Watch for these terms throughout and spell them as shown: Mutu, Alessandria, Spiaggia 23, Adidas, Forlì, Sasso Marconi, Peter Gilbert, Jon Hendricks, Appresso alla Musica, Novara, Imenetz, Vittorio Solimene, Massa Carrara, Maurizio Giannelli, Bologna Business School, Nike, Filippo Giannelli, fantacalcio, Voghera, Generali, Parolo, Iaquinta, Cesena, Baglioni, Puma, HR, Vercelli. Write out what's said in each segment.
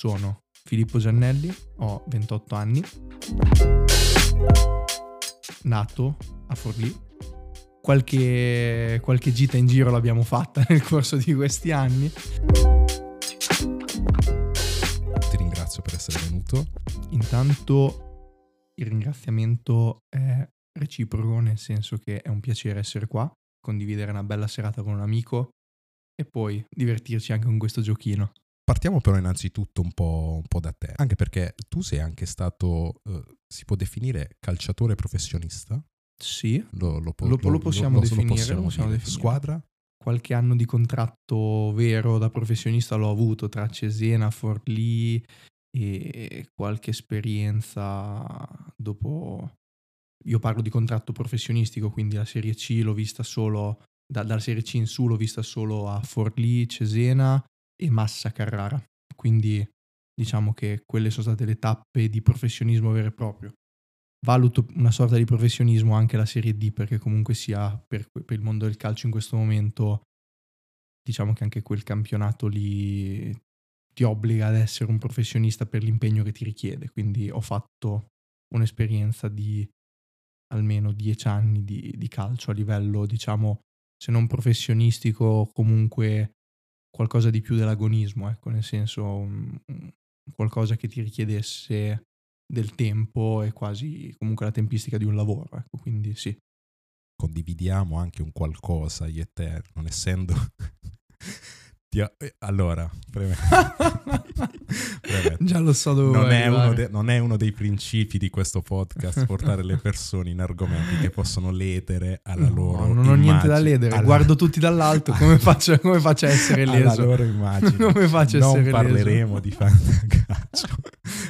Sono Filippo Giannelli, ho 28 anni, nato a Forlì. Qualche gita in giro l'abbiamo fatta nel corso di questi anni. Ti ringrazio per essere venuto. Intanto il ringraziamento è reciproco, nel senso che è un piacere essere qua, condividere una bella serata con un amico e poi divertirci anche con questo giochino. Partiamo però innanzitutto un po' da te, anche perché tu sei anche stato, si può definire calciatore professionista? Sì, lo possiamo definire. Squadra? Qualche anno di contratto vero da professionista l'ho avuto tra Cesena, Forlì e qualche esperienza dopo. Io parlo di contratto professionistico, quindi la Serie C l'ho vista solo, dalla Serie C in su l'ho vista solo a Forlì, Cesena e Massa Carrara. Quindi diciamo che quelle sono state le tappe di professionismo vero e proprio. Valuto una sorta di professionismo anche la Serie D, perché comunque sia per il mondo del calcio in questo momento, diciamo che anche quel campionato lì ti obbliga ad essere un professionista per l'impegno che ti richiede. Quindi ho fatto un'esperienza di almeno 10 anni di calcio a livello, diciamo, se non professionistico, comunque qualcosa di più dell'agonismo, ecco, nel senso qualcosa che ti richiedesse del tempo e quasi comunque la tempistica di un lavoro, ecco, quindi sì. Condividiamo anche un qualcosa io e te, non essendo allora già lo so dove non è uno dei principi di questo podcast portare le persone in argomenti che possono ledere alla loro immagine. Non ho niente da ledere, guardo tutti dall'alto, come faccio a essere leso? Alla loro immagine. Come faccio a essere leso? Non parleremo di fantacalcio.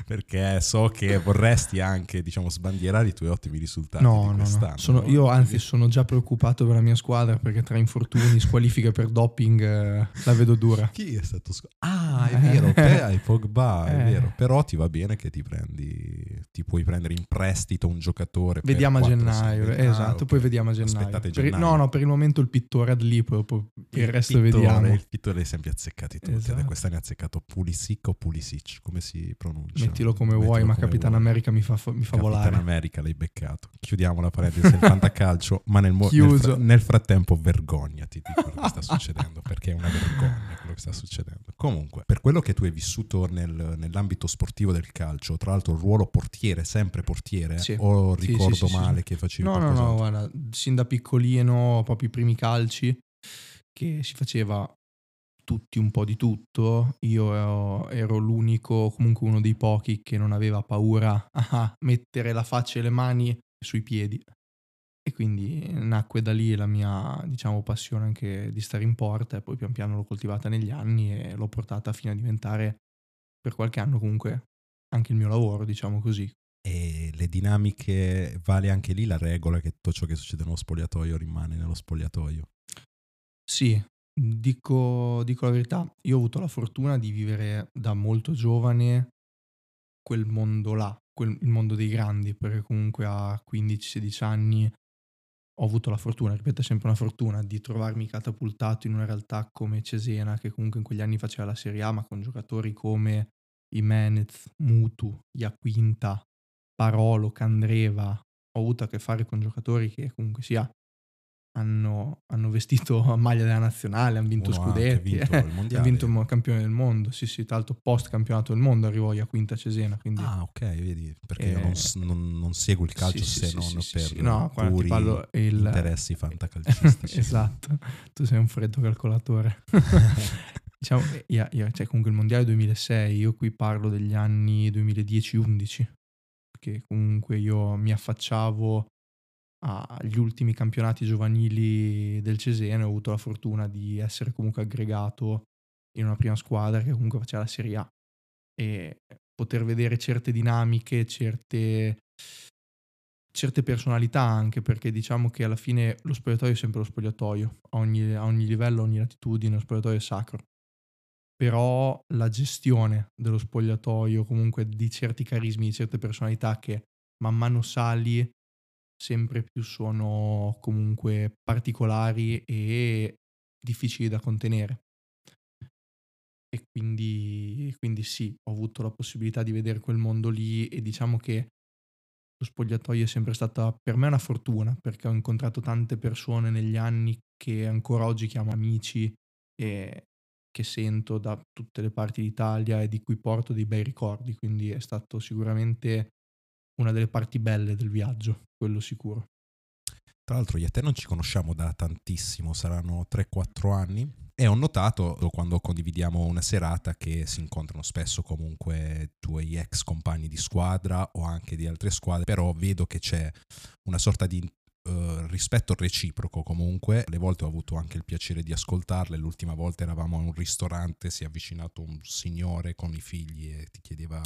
Perché so che vorresti anche, diciamo, sbandierare i tuoi ottimi risultati di quest'anno. Io anzi sono già preoccupato per la mia squadra, perché tra infortuni, squalifiche per doping, la vedo dura. Chi è stato è vero, te hai Pogba, è vero. Però ti va bene che ti puoi prendere in prestito un giocatore. Vediamo a gennaio, esatto, poi vediamo a gennaio. Per il momento il pittore ad lì, il resto vediamo. Il pittore li sempre azzeccati tutti, esatto. Quest'anno ha azzeccato Pulisic o Pulisic, come si pronuncia? Mettilo come vuoi, ma Capitan America mi fa volare. Capitan America l'hai beccato. Chiudiamo la parentesi del fantacalcio, ma nel frattempo vergognati di quello che sta succedendo, perché è una vergogna quello che sta succedendo. Comunque, per quello che tu hai vissuto nell'ambito sportivo del calcio, tra l'altro il ruolo portiere, sì. O ricordo male che facevi qualcosa? No, guarda, sin da piccolino, proprio i primi calci, che si faceva tutti un po' di tutto. Io ero l'unico, comunque uno dei pochi, che non aveva paura a mettere la faccia e le mani sui piedi, e quindi nacque da lì la mia, diciamo, passione anche di stare in porta, e poi pian piano l'ho coltivata negli anni e l'ho portata fino a diventare per qualche anno comunque anche il mio lavoro, diciamo così. E le dinamiche, vale anche lì la regola che tutto ciò che succede nello spogliatoio rimane nello spogliatoio? Sì. Dico la verità, io ho avuto la fortuna di vivere da molto giovane quel mondo là, il mondo dei grandi, perché comunque a 15-16 anni ho avuto la fortuna, ripeto sempre una fortuna, di trovarmi catapultato in una realtà come Cesena, che comunque in quegli anni faceva la Serie A, ma con giocatori come Imenetz, Mutu, Iaquinta, Parolo, Candreva. Ho avuto a che fare con giocatori che comunque hanno vestito a maglia della nazionale, hanno vinto scudetti, hanno vinto il campione del mondo, sì, tra l'altro post campionato del mondo arrivò Iaquinta Cesena, quindi... Ah, ok, vedi, perché io non seguo il calcio, interessi fantacalcistici. Esatto, tu sei un freddo calcolatore. Diciamo, cioè, comunque il mondiale 2006, io qui parlo degli anni 2010-11, perché comunque io mi affacciavo agli ultimi campionati giovanili del Cesena. Ho avuto la fortuna di essere comunque aggregato in una prima squadra che comunque faceva la Serie A, e poter vedere certe dinamiche, certe personalità, anche perché diciamo che alla fine lo spogliatoio è sempre lo spogliatoio, a ogni livello, a ogni latitudine lo spogliatoio è sacro, però la gestione dello spogliatoio, comunque di certi carismi, di certe personalità che man mano sali sempre più, sono comunque particolari e difficili da contenere. E quindi quindi sì, ho avuto la possibilità di vedere quel mondo lì e diciamo che lo spogliatoio è sempre stata per me una fortuna, perché ho incontrato tante persone negli anni che ancora oggi chiamo amici e che sento da tutte le parti d'Italia e di cui porto dei bei ricordi, quindi è stato sicuramente una delle parti belle del viaggio, quello sicuro. Tra l'altro io e te non ci conosciamo da tantissimo, saranno 3-4 anni e ho notato quando condividiamo una serata che si incontrano spesso comunque tuoi ex compagni di squadra o anche di altre squadre, però vedo che c'è una sorta di rispetto reciproco comunque. Le volte ho avuto anche il piacere di ascoltarle, l'ultima volta eravamo a un ristorante, si è avvicinato un signore con i figli e ti chiedeva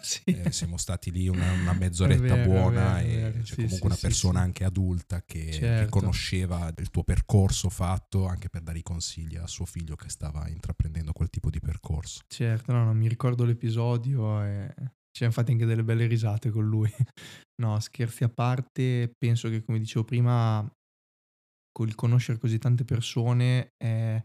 sì. Siamo stati lì una mezz'oretta, vero, buona, vero. E c'è comunque una persona anche adulta che, certo, che conosceva il tuo percorso fatto anche per dare i consigli a suo figlio che stava intraprendendo quel tipo di percorso. Certo, no, mi ricordo l'episodio e ci hanno fatto anche delle belle risate con lui. No, scherzi a parte, penso che come dicevo prima, col conoscere così tante persone è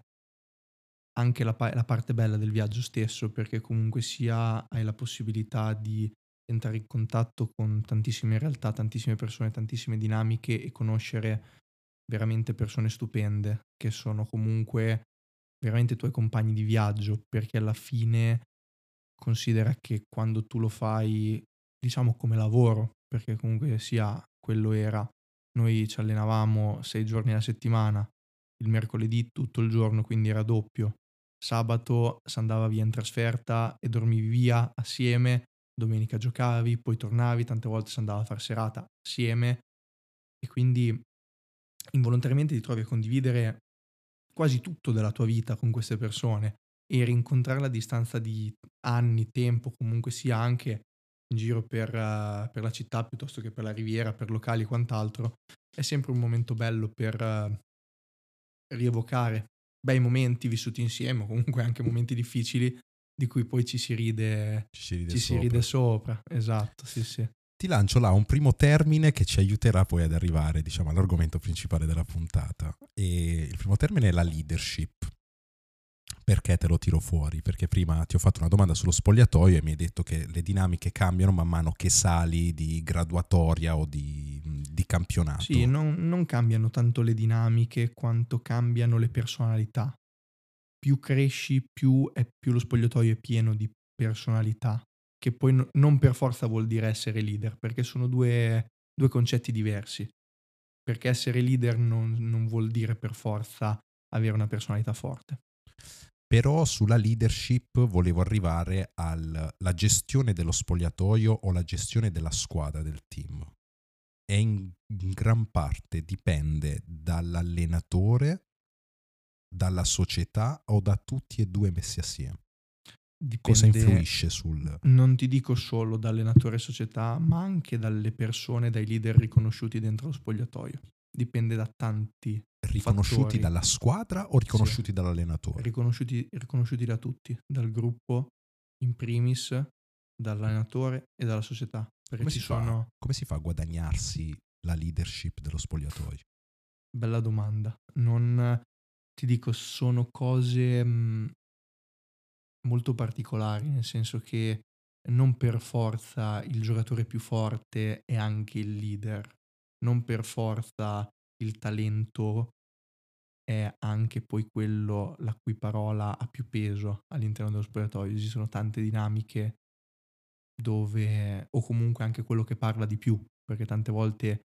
anche la parte bella del viaggio stesso, perché comunque sia hai la possibilità di entrare in contatto con tantissime realtà, tantissime persone, tantissime dinamiche e conoscere veramente persone stupende che sono comunque veramente tuoi compagni di viaggio, perché alla fine considera che quando tu lo fai, diciamo, come lavoro, perché comunque sia quello era, noi ci allenavamo 6 giorni alla settimana, il mercoledì tutto il giorno, quindi era doppio, sabato si andava via in trasferta e dormivi via assieme, domenica giocavi, poi tornavi, tante volte si andava a far serata assieme e quindi involontariamente ti trovi a condividere quasi tutto della tua vita con queste persone e rincontrarla a distanza di anni, tempo, comunque sia anche in giro per la città piuttosto che per la riviera, per locali e quant'altro, è sempre un momento bello per rievocare bei momenti vissuti insieme o comunque anche momenti difficili di cui poi ci si ride sopra. Esatto, sì, sì. Ti lancio là un primo termine che ci aiuterà poi ad arrivare, diciamo, all'argomento principale della puntata. E il primo termine è la leadership. Perché te lo tiro fuori? Perché prima ti ho fatto una domanda sullo spogliatoio e mi hai detto che le dinamiche cambiano man mano che sali di graduatoria o di campionato. Sì, non cambiano tanto le dinamiche quanto cambiano le personalità. Più cresci, più lo spogliatoio è pieno di personalità, che poi non per forza vuol dire essere leader, perché sono due concetti diversi. Perché essere leader non vuol dire per forza avere una personalità forte. Però sulla leadership volevo arrivare alla gestione dello spogliatoio o la gestione della squadra, del team. E in gran parte dipende dall'allenatore, dalla società o da tutti e due messi assieme. Cosa influisce sul... Non ti dico solo da allenatore e società, ma anche dalle persone, dai leader riconosciuti dentro lo spogliatoio. Dipende da tanti riconosciuti fattori. Dalla squadra o riconosciuti, sì, dall'allenatore? Riconosciuti da tutti, dal gruppo in primis, dall'allenatore e dalla società. Come si fa a guadagnarsi la leadership dello spogliatoio? Bella domanda. Non ti dico, sono cose molto particolari, nel senso che non per forza il giocatore più forte è anche il leader, non per forza il talento è anche poi quello la cui parola ha più peso all'interno dello spogliatoio. Ci sono tante dinamiche dove, o comunque anche quello che parla di più, perché tante volte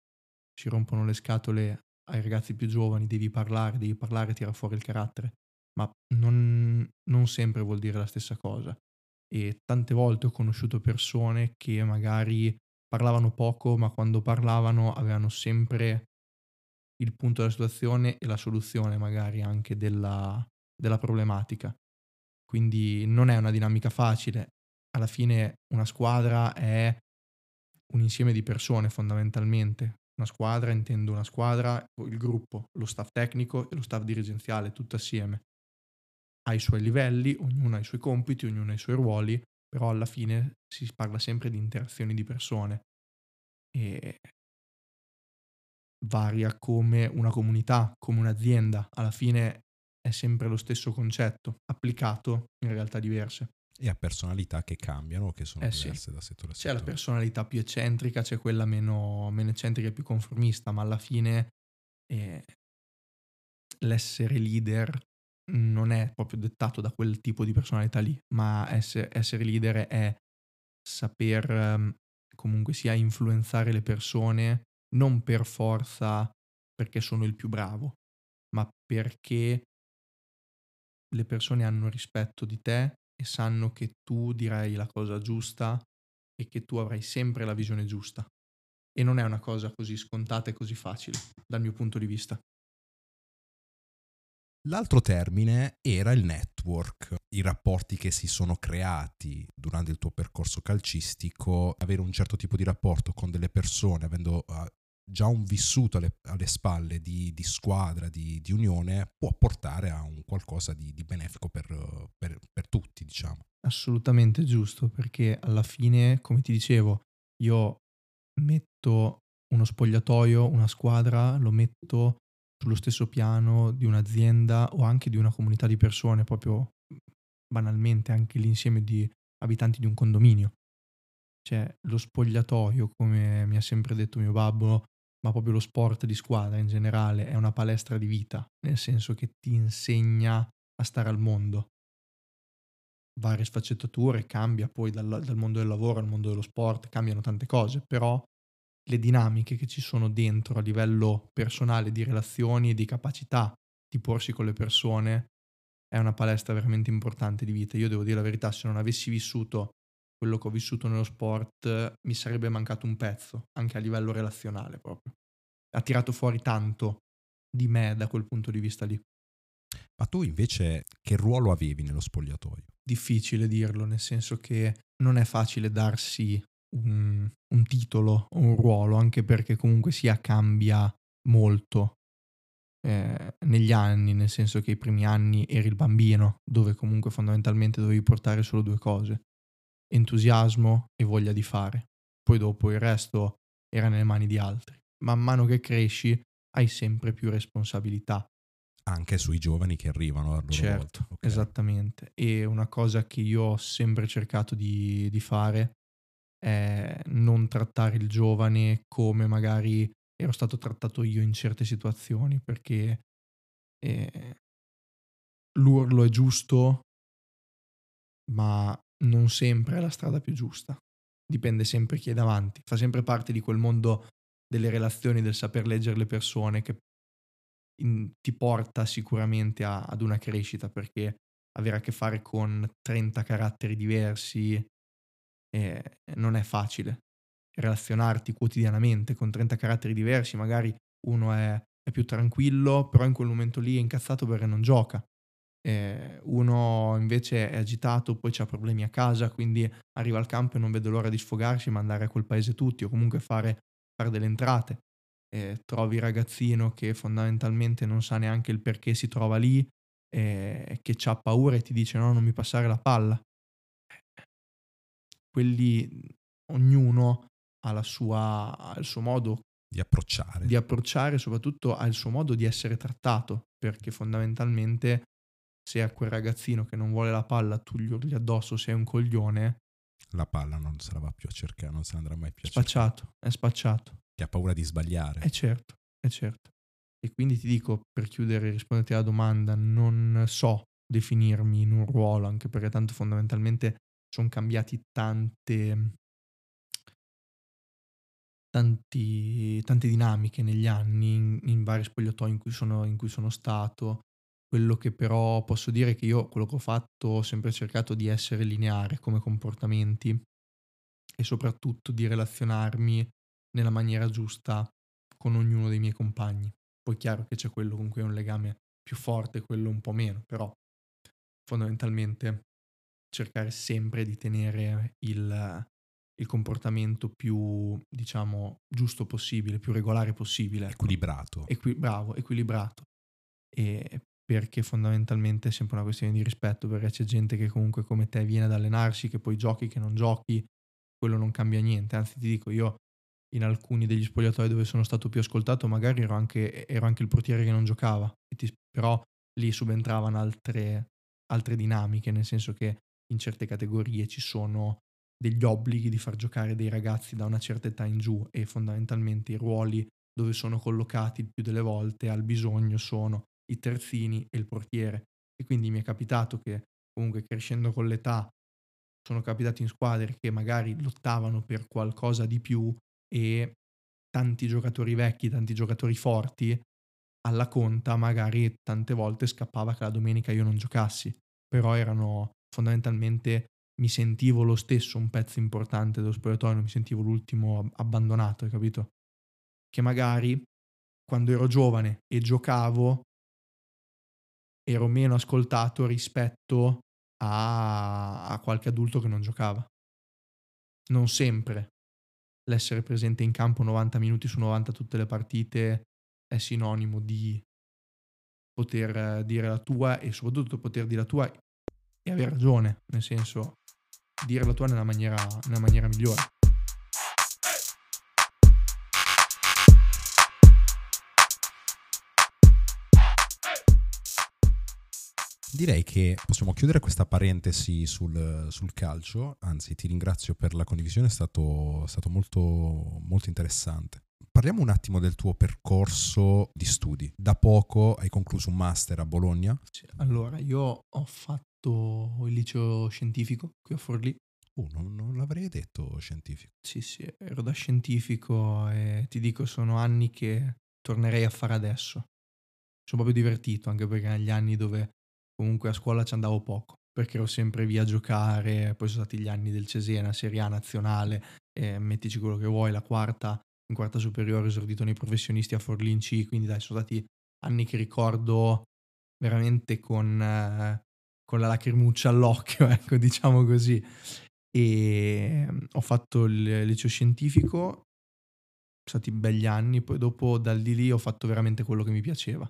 ci rompono le scatole ai ragazzi più giovani, devi parlare, tira fuori il carattere, ma non sempre vuol dire la stessa cosa. E tante volte ho conosciuto persone che magari parlavano poco, ma quando parlavano avevano sempre il punto della situazione e la soluzione magari anche della problematica. Quindi non è una dinamica facile. Alla fine una squadra è un insieme di persone, fondamentalmente. Una squadra, intendo una squadra, il gruppo, lo staff tecnico e lo staff dirigenziale, tutto assieme. Ha i suoi livelli, ognuno ha i suoi compiti, ognuno ha i suoi ruoli, però alla fine si parla sempre di interazioni di persone. E varia come una comunità, come un'azienda, alla fine è sempre lo stesso concetto applicato in realtà diverse. e a personalità che cambiano, che sono diverse da settore a settore. C'è la personalità più eccentrica, c'è quella meno eccentrica e più conformista, ma alla fine l'essere leader non è proprio dettato da quel tipo di personalità lì, ma essere leader è saper comunque sia influenzare le persone, non per forza perché sono il più bravo, ma perché le persone hanno rispetto di te e sanno che tu dirai la cosa giusta e che tu avrai sempre la visione giusta. E non è una cosa così scontata e così facile, dal mio punto di vista. L'altro termine era il network, i rapporti che si sono creati durante il tuo percorso calcistico, avere un certo tipo di rapporto con delle persone, avendo già un vissuto alle spalle di squadra, di unione, può portare a un qualcosa di benefico per tutti, diciamo. Assolutamente giusto, perché alla fine, come ti dicevo, io metto uno spogliatoio, una squadra, lo metto sullo stesso piano di un'azienda o anche di una comunità di persone, proprio banalmente anche l'insieme di abitanti di un condominio. Cioè lo spogliatoio, come mi ha sempre detto mio babbo, ma proprio lo sport di squadra in generale, è una palestra di vita, nel senso che ti insegna a stare al mondo. Varie sfaccettature, cambia poi dal mondo del lavoro al mondo dello sport, cambiano tante cose, però le dinamiche che ci sono dentro a livello personale, di relazioni e di capacità di porsi con le persone, è una palestra veramente importante di vita. Io devo dire la verità, se non avessi vissuto quello che ho vissuto nello sport, mi sarebbe mancato un pezzo, anche a livello relazionale proprio. Ha tirato fuori tanto di me da quel punto di vista lì. Ma tu invece che ruolo avevi nello spogliatoio? Difficile dirlo, nel senso che non è facile darsi un titolo o un ruolo, anche perché comunque sia cambia molto negli anni, nel senso che i primi anni eri il bambino, dove comunque fondamentalmente dovevi portare solo due cose: entusiasmo e voglia di fare. Poi dopo il resto era nelle mani di altri. Man mano che cresci hai sempre più responsabilità, anche sui giovani che arrivano a loro volta. Okay. Esattamente. E una cosa che io ho sempre cercato di fare è non trattare il giovane come magari ero stato trattato io in certe situazioni, perché l'urlo è giusto, ma non sempre è la strada più giusta. Dipende sempre chi è davanti. Fa sempre parte di quel mondo delle relazioni, del saper leggere le persone, che ti porta sicuramente ad una crescita, perché avere a che fare con 30 caratteri diversi non è facile. Relazionarti quotidianamente con 30 caratteri diversi, magari uno è più tranquillo, però in quel momento lì è incazzato perché non gioca. Uno invece è agitato, poi c'ha problemi a casa, quindi arriva al campo e non vede l'ora di sfogarsi, ma andare a quel paese tutti, o comunque fare delle entrate. Trovi il ragazzino che fondamentalmente non sa neanche il perché si trova lì, che c'ha paura e ti dice no, non mi passare la palla. Quelli, ognuno ha il suo modo di approcciare, soprattutto ha il suo modo di essere trattato, perché fondamentalmente se a quel ragazzino che non vuole la palla tu gli urli addosso sei un coglione, la palla non se la va più a cercare, non se ne andrà mai più a cercare. È spacciato. Che ha paura di sbagliare. È certo. E quindi ti dico, per chiudere, rispondete alla domanda, non so definirmi in un ruolo, anche perché tanto fondamentalmente sono cambiati tante dinamiche negli anni, in vari spogliatoi in cui sono stato. Quello che però posso dire è che io, quello che ho fatto, ho sempre cercato di essere lineare come comportamenti e soprattutto di relazionarmi nella maniera giusta con ognuno dei miei compagni. Poi è chiaro che c'è quello con cui ho un legame più forte, quello un po' meno, però fondamentalmente cercare sempre di tenere il comportamento più, diciamo, giusto possibile, più regolare possibile. Equilibrato. Bravo, equilibrato. E perché fondamentalmente è sempre una questione di rispetto, perché c'è gente che comunque come te viene ad allenarsi, che poi giochi, che non giochi, quello non cambia niente. Anzi, ti dico, io in alcuni degli spogliatoi dove sono stato più ascoltato magari ero anche il portiere che non giocava, però lì subentravano altre dinamiche, nel senso che in certe categorie ci sono degli obblighi di far giocare dei ragazzi da una certa età in giù, e fondamentalmente i ruoli dove sono collocati il più delle volte al bisogno sono i terzini e il portiere. E quindi mi è capitato che comunque crescendo con l'età sono capitato in squadre che magari lottavano per qualcosa di più, e tanti giocatori vecchi, tanti giocatori forti, alla conta magari tante volte scappava che la domenica io non giocassi, però erano fondamentalmente, mi sentivo lo stesso un pezzo importante dello spogliatoio, non mi sentivo l'ultimo abbandonato, hai capito? Che magari quando ero giovane e giocavo ero meno ascoltato rispetto a qualche adulto che non giocava. Non sempre l'essere presente in campo 90 minuti su 90 tutte le partite è sinonimo di poter dire la tua, e soprattutto poter dire la tua e aver ragione, nel senso dire la tua nella maniera migliore. Direi che possiamo chiudere questa parentesi sul calcio, anzi ti ringrazio per la condivisione, è stato molto, molto interessante. Parliamo un attimo del tuo percorso di studi. Da poco hai concluso un master a Bologna. Allora, io ho fatto il liceo scientifico qui a Forlì. Non l'avrei detto scientifico. Sì, ero da scientifico e ti dico, sono anni che tornerei a fare adesso. Sono proprio divertito, anche perché negli anni dove comunque a scuola ci andavo poco, perché ero sempre via a giocare, poi sono stati gli anni del Cesena, Serie A, Nazionale, mettici quello che vuoi, in quarta superiore esordito nei professionisti a Forlì in C, quindi dai, sono stati anni che ricordo veramente con la lacrimuccia all'occhio, ecco, diciamo così. E ho fatto il liceo scientifico, sono stati belli anni, poi dopo dal di lì ho fatto veramente quello che mi piaceva,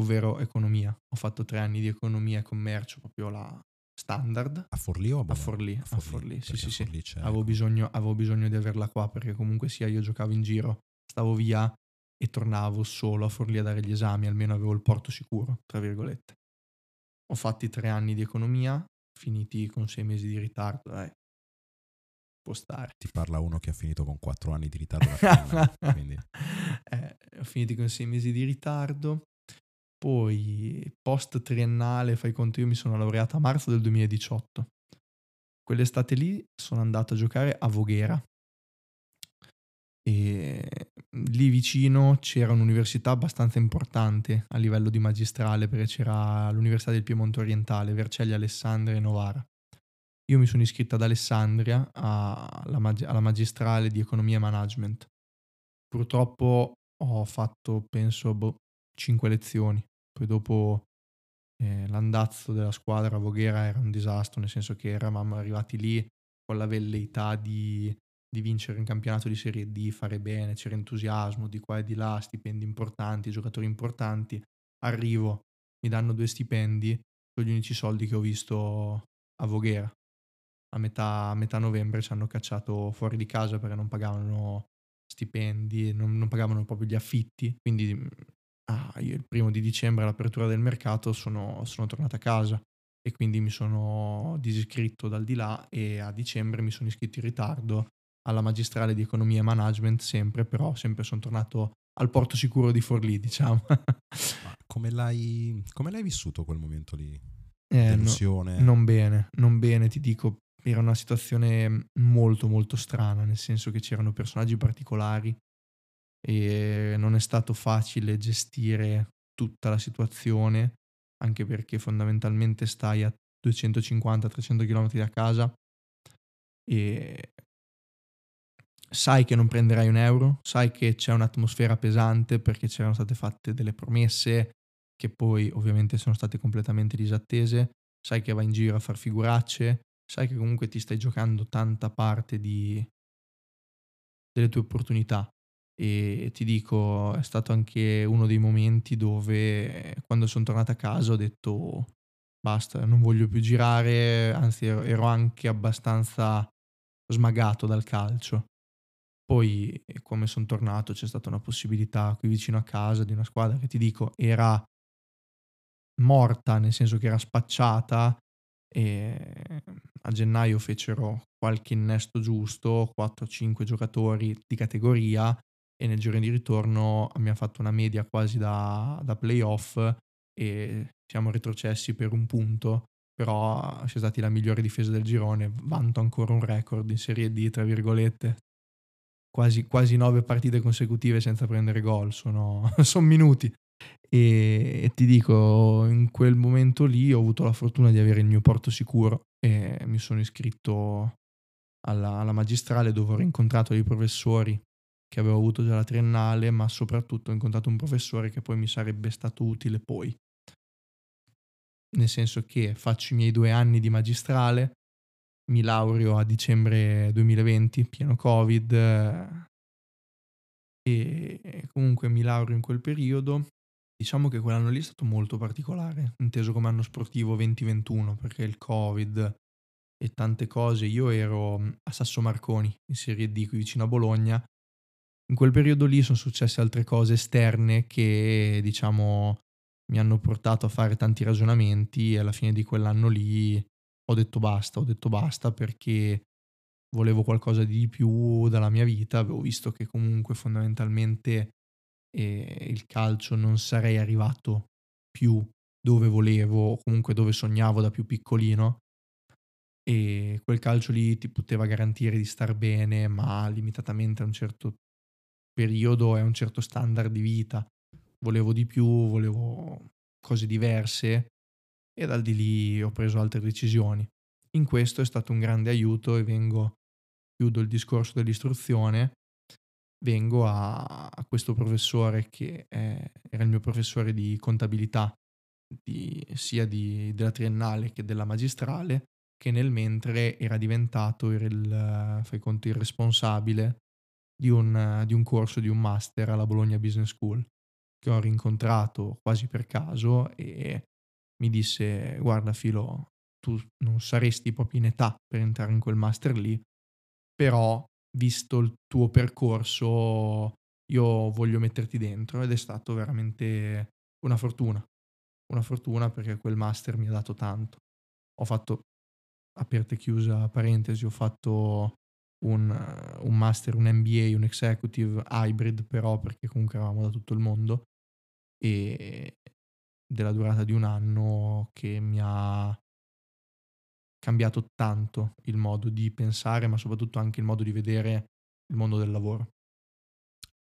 ovvero economia. Ho fatto 3 anni di economia e commercio, proprio la standard. A Forlì o a Bologna? A Forlì, sì. Avevo bisogno di averla qua, perché comunque sia io giocavo in giro, stavo via e tornavo solo a Forlì a dare gli esami, almeno avevo il porto sicuro, tra virgolette. Ho fatti 3 anni di economia, finiti con 6 mesi di ritardo, dai. Può stare. Ti parla uno che ha finito con 4 anni di ritardo alla fine, quindi. Ho finito con 6 mesi di ritardo. Poi post triennale, fai conto, io mi sono laureato a marzo del 2018. Quell'estate lì sono andato a giocare a Voghera, e lì vicino c'era un'università abbastanza importante a livello di magistrale, perché c'era l'Università del Piemonte Orientale, Vercelli, Alessandria e Novara. Io mi sono iscritto ad Alessandria alla magistrale di Economia e Management. Purtroppo ho fatto, penso, 5 lezioni. Poi dopo l'andazzo della squadra a Voghera era un disastro, nel senso che eravamo arrivati lì con la velleità di vincere un campionato di Serie D, fare bene, c'era entusiasmo di qua e di là, stipendi importanti, giocatori importanti. Arrivo, mi danno 2 stipendi, sono gli unici soldi che ho visto a Voghera. A metà novembre ci hanno cacciato fuori di casa perché non pagavano stipendi, non pagavano proprio gli affitti, quindi io il 1 di dicembre, all'apertura del mercato, sono tornato a casa, e quindi mi sono disiscritto dal di là, e a dicembre mi sono iscritto in ritardo alla magistrale di Economia e Management, sempre sono tornato al porto sicuro di Forlì, diciamo. Ma come l'hai vissuto quel momento lì? Delusione? Non bene, ti dico, era una situazione molto molto strana, nel senso che c'erano personaggi particolari e non è stato facile gestire tutta la situazione, anche perché fondamentalmente stai a 250-300 km da casa e sai che non prenderai un euro, sai che c'è un'atmosfera pesante perché c'erano state fatte delle promesse che poi ovviamente sono state completamente disattese, sai che vai in giro a far figuracce, sai che comunque ti stai giocando tanta parte delle tue opportunità. E ti dico, è stato anche uno dei momenti dove, quando sono tornato a casa, ho detto basta, non voglio più girare, anzi ero anche abbastanza smagato dal calcio. Poi, come sono tornato, c'è stata una possibilità qui vicino a casa di una squadra che, ti dico, era morta, nel senso che era spacciata, e gennaio fecero qualche innesto giusto, 4-5 giocatori di categoria, e nel giro di ritorno abbiamo fatto una media quasi da playoff e siamo retrocessi per un punto, però siamo stati la migliore difesa del girone. Vanto ancora un record in Serie D, tra virgolette. Quasi 9 partite consecutive senza prendere gol, sono minuti. E ti dico, in quel momento lì ho avuto la fortuna di avere il mio porto sicuro e mi sono iscritto alla magistrale, dove ho rincontrato dei professori che avevo avuto già la triennale, ma soprattutto ho incontrato un professore che poi mi sarebbe stato utile poi. Nel senso che faccio i miei 2 anni di magistrale, mi laureo a dicembre 2020, pieno Covid, e comunque mi laureo in quel periodo. Diciamo che quell'anno lì è stato molto particolare, inteso come anno sportivo 2021, perché il Covid e tante cose. Io ero a Sasso Marconi, in Serie D, qui vicino a Bologna. In quel periodo lì sono successe altre cose esterne che, diciamo, mi hanno portato a fare tanti ragionamenti, e alla fine di quell'anno lì ho detto basta, perché volevo qualcosa di più dalla mia vita. Avevo visto che comunque fondamentalmente il calcio non sarei arrivato più dove volevo, o comunque dove sognavo da più piccolino, e quel calcio lì ti poteva garantire di star bene, ma limitatamente a un certo periodo e a un certo standard di vita. Volevo di più, volevo cose diverse, e dal di lì ho preso altre decisioni. In questo è stato un grande aiuto, e chiudo il discorso dell'istruzione, vengo a questo professore che era il mio professore di contabilità, della triennale che della magistrale, che nel mentre era diventato il responsabile di un corso, di un master alla Bologna Business School, che ho rincontrato quasi per caso, e mi disse: guarda Filo, tu non saresti proprio in età per entrare in quel master lì, però visto il tuo percorso io voglio metterti dentro. Ed è stato veramente una fortuna, perché quel master mi ha dato tanto. Ho fatto, aperta e chiusa parentesi, ho fatto un master, un MBA, un executive hybrid, però, perché comunque eravamo da tutto il mondo, e della durata di un anno, che mi ha cambiato tanto il modo di pensare, ma soprattutto anche il modo di vedere il mondo del lavoro.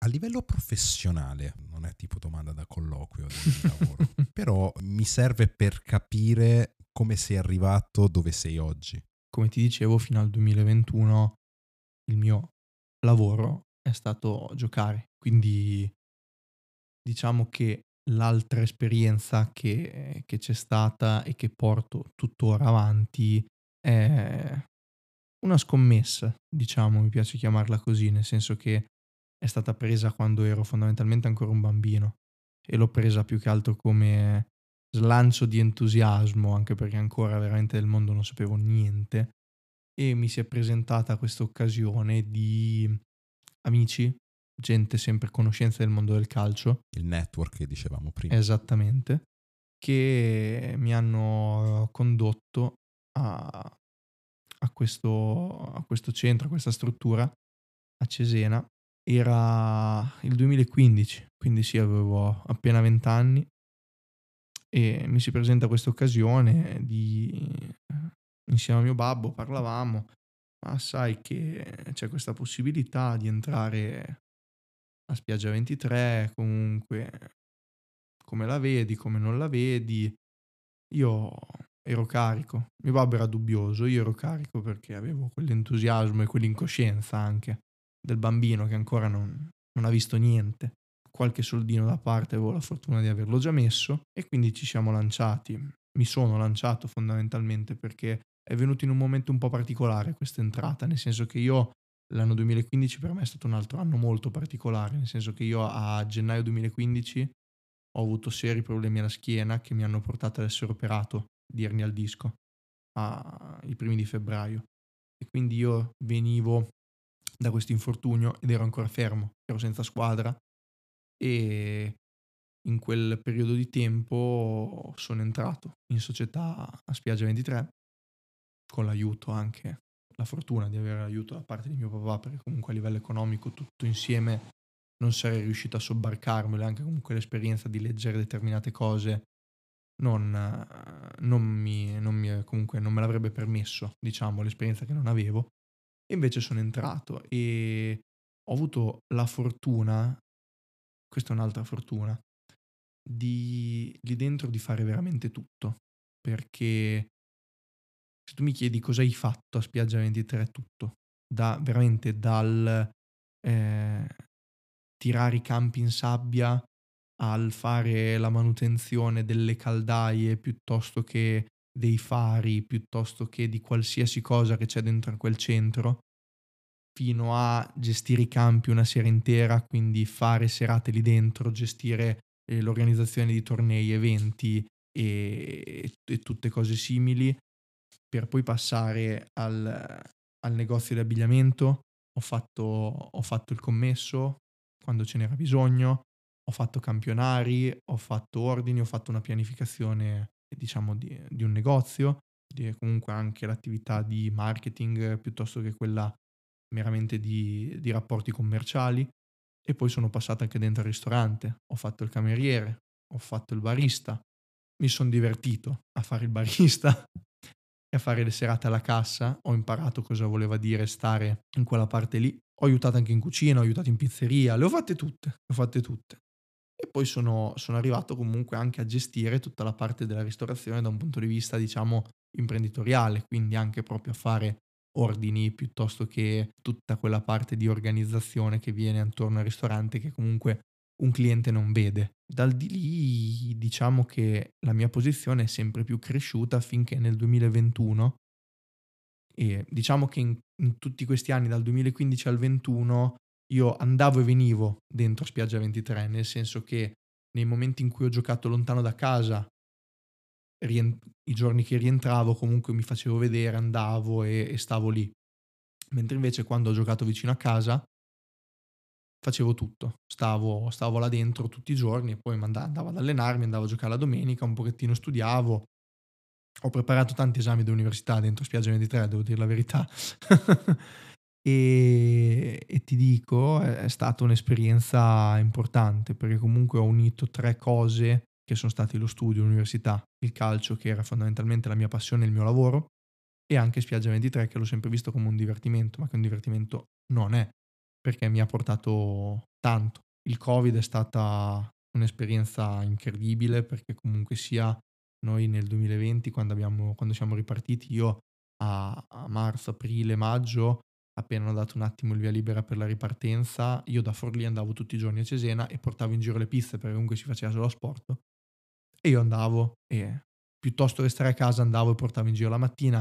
A livello professionale, non è tipo domanda da colloquio del lavoro, però mi serve per capire come sei arrivato dove sei oggi. Come ti dicevo, fino al 2021 il mio lavoro è stato giocare, quindi diciamo che l'altra esperienza che c'è stata e che porto tuttora avanti è una scommessa, diciamo, mi piace chiamarla così, nel senso che è stata presa quando ero fondamentalmente ancora un bambino, e l'ho presa più che altro come slancio di entusiasmo, anche perché ancora veramente del mondo non sapevo niente, e mi si è presentata questa occasione di amici, gente sempre conoscenza del mondo del calcio. Il network che dicevamo prima. Esattamente. Che mi hanno condotto a questo centro, a questa struttura a Cesena. Era il 2015, quindi sì, avevo appena 20 anni, e mi si presenta questa occasione insieme a mio babbo parlavamo: ma sai che c'è questa possibilità di entrare a Spiaggia 23, comunque come la vedi, come non la vedi? Io ero carico, mio babbo era dubbioso, io ero carico perché avevo quell'entusiasmo e quell'incoscienza anche del bambino che ancora non ha visto niente. Qualche soldino da parte avevo la fortuna di averlo già messo, e quindi mi sono lanciato fondamentalmente, perché è venuto in un momento un po' particolare questa entrata, nel senso che io l'anno 2015 per me è stato un altro anno molto particolare, nel senso che io a gennaio 2015 ho avuto seri problemi alla schiena che mi hanno portato ad essere operato di ernia al disco ai primi di febbraio, e quindi io venivo da questo infortunio ed ero ancora fermo, ero senza squadra, e in quel periodo di tempo sono entrato in società a Spiaggia 23 con l'aiuto, anche la fortuna di avere l'aiuto da parte di mio papà, perché comunque a livello economico tutto insieme non sarei riuscito a sobbarcarmelo, anche comunque l'esperienza di leggere determinate cose non me l'avrebbe permesso, diciamo, l'esperienza che non avevo. E invece sono entrato e ho avuto la fortuna, questa è un'altra fortuna, di lì dentro di fare veramente tutto, perché se tu mi chiedi cosa hai fatto a Spiaggia 23, tutto, veramente dal tirare i campi in sabbia al fare la manutenzione delle caldaie piuttosto che dei fari, piuttosto che di qualsiasi cosa che c'è dentro a quel centro, fino a gestire i campi una sera intera, quindi fare serate lì dentro, gestire l'organizzazione di tornei, eventi e tutte cose simili, per poi passare al negozio di abbigliamento. Ho fatto il commesso quando ce n'era bisogno, ho fatto campionari, ho fatto ordini, ho fatto una pianificazione, diciamo, di un negozio, comunque anche l'attività di marketing piuttosto che quella meramente di rapporti commerciali. E poi sono passato anche dentro al ristorante, ho fatto il cameriere, ho fatto il barista, mi sono divertito a fare il barista e a fare le serate alla cassa, ho imparato cosa voleva dire stare in quella parte lì, ho aiutato anche in cucina, ho aiutato in pizzeria, le ho fatte tutte. E poi sono arrivato comunque anche a gestire tutta la parte della ristorazione da un punto di vista, diciamo, imprenditoriale, quindi anche proprio a fare ordini piuttosto che tutta quella parte di organizzazione che viene attorno al ristorante, che comunque un cliente non vede. Dal di lì, diciamo che la mia posizione è sempre più cresciuta, finché nel 2021, e diciamo che in tutti questi anni dal 2015 al 2021 io andavo e venivo dentro Spiaggia 23, nel senso che nei momenti in cui ho giocato lontano da casa, i giorni che rientravo comunque mi facevo vedere, andavo e stavo lì, mentre invece quando ho giocato vicino a casa facevo tutto, stavo là dentro tutti i giorni, e poi andavo ad allenarmi, andavo a giocare la domenica, un pochettino studiavo, ho preparato tanti esami d'università dentro Spiaggia 23, devo dire la verità. e ti dico, è stata un'esperienza importante, perché comunque ho unito tre cose che sono stati lo studio, l'università, il calcio, che era fondamentalmente la mia passione e il mio lavoro, e anche Spiaggia 23, che l'ho sempre visto come un divertimento, ma che un divertimento non è, perché mi ha portato tanto. Il Covid è stata un'esperienza incredibile, perché comunque sia noi nel 2020, quando siamo ripartiti, io a marzo, aprile, maggio, appena hanno dato un attimo il via libera per la ripartenza, io da Forlì andavo tutti i giorni a Cesena e portavo in giro le pizze, perché comunque si faceva solo sport. E io andavo e piuttosto che stare a casa andavo e portavo in giro la mattina,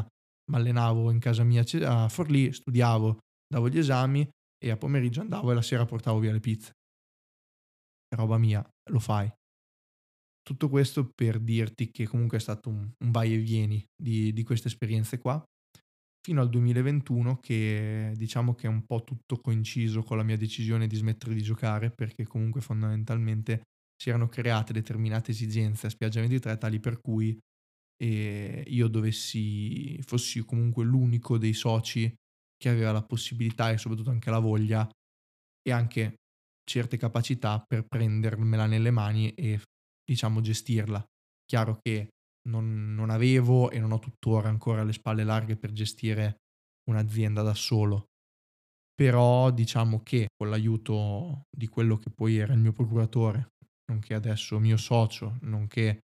mi allenavo in casa mia a Forlì, studiavo, davo gli esami e a pomeriggio andavo e la sera portavo via le pizze. Roba mia, lo fai. Tutto questo per dirti che comunque è stato un vai e vieni di queste esperienze qua, fino al 2021, che diciamo che è un po' tutto coinciso con la mia decisione di smettere di giocare, perché comunque fondamentalmente si erano create determinate esigenze a Spiaggia 23, tali per cui io fossi comunque l'unico dei soci che aveva la possibilità e soprattutto anche la voglia e anche certe capacità per prendermela nelle mani e, diciamo, gestirla. Chiaro che non avevo e non ho tuttora ancora le spalle larghe per gestire un'azienda da solo, però diciamo che con l'aiuto di quello che poi era il mio procuratore, nonché adesso mio socio, nonché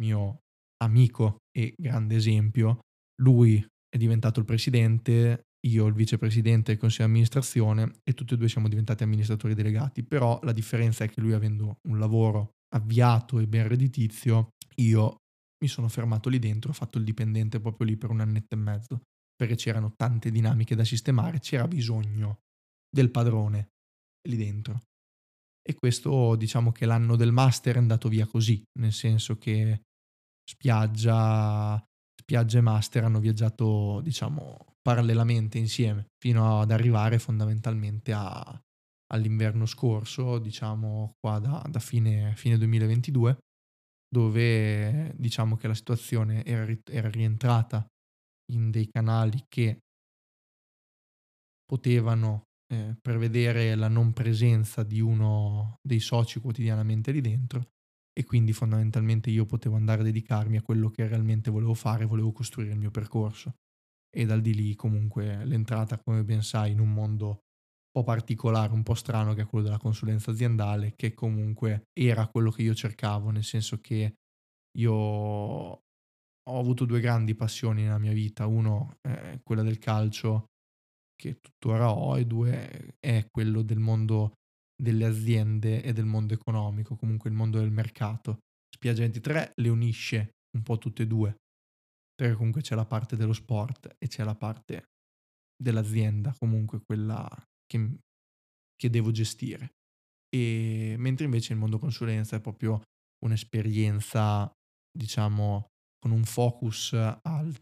mio amico e grande esempio, lui è diventato il presidente, io il vicepresidente del consiglio di amministrazione, e tutti e due siamo diventati amministratori delegati. Però la differenza è che lui, avendo un lavoro avviato e ben redditizio, io mi sono fermato lì dentro, ho fatto il dipendente proprio lì per un annetto e mezzo, perché c'erano tante dinamiche da sistemare, c'era bisogno del padrone lì dentro. E questo, diciamo che l'anno del master è andato via così, nel senso che Spiaggia e master hanno viaggiato, diciamo, parallelamente insieme, fino ad arrivare fondamentalmente all'inverno scorso, diciamo qua da fine 2022, dove diciamo che la situazione era rientrata in dei canali che potevano prevedere la non presenza di uno dei soci quotidianamente lì dentro, e quindi fondamentalmente io potevo andare a dedicarmi a quello che realmente volevo fare, volevo costruire il mio percorso. E dal di lì comunque l'entrata, come ben sai, in un mondo un po' particolare, un po' strano, che è quello della consulenza aziendale, che comunque era quello che io cercavo, nel senso che io ho avuto due grandi passioni nella mia vita, uno è quella del calcio, che tuttora ho, e due è quello del mondo delle aziende e del mondo economico, comunque il mondo del mercato. Spiaggia 23 le unisce un po' tutte e due, perché comunque c'è la parte dello sport e c'è la parte dell'azienda, comunque quella che devo gestire. E mentre invece il mondo consulenza è proprio un'esperienza, diciamo, con un focus al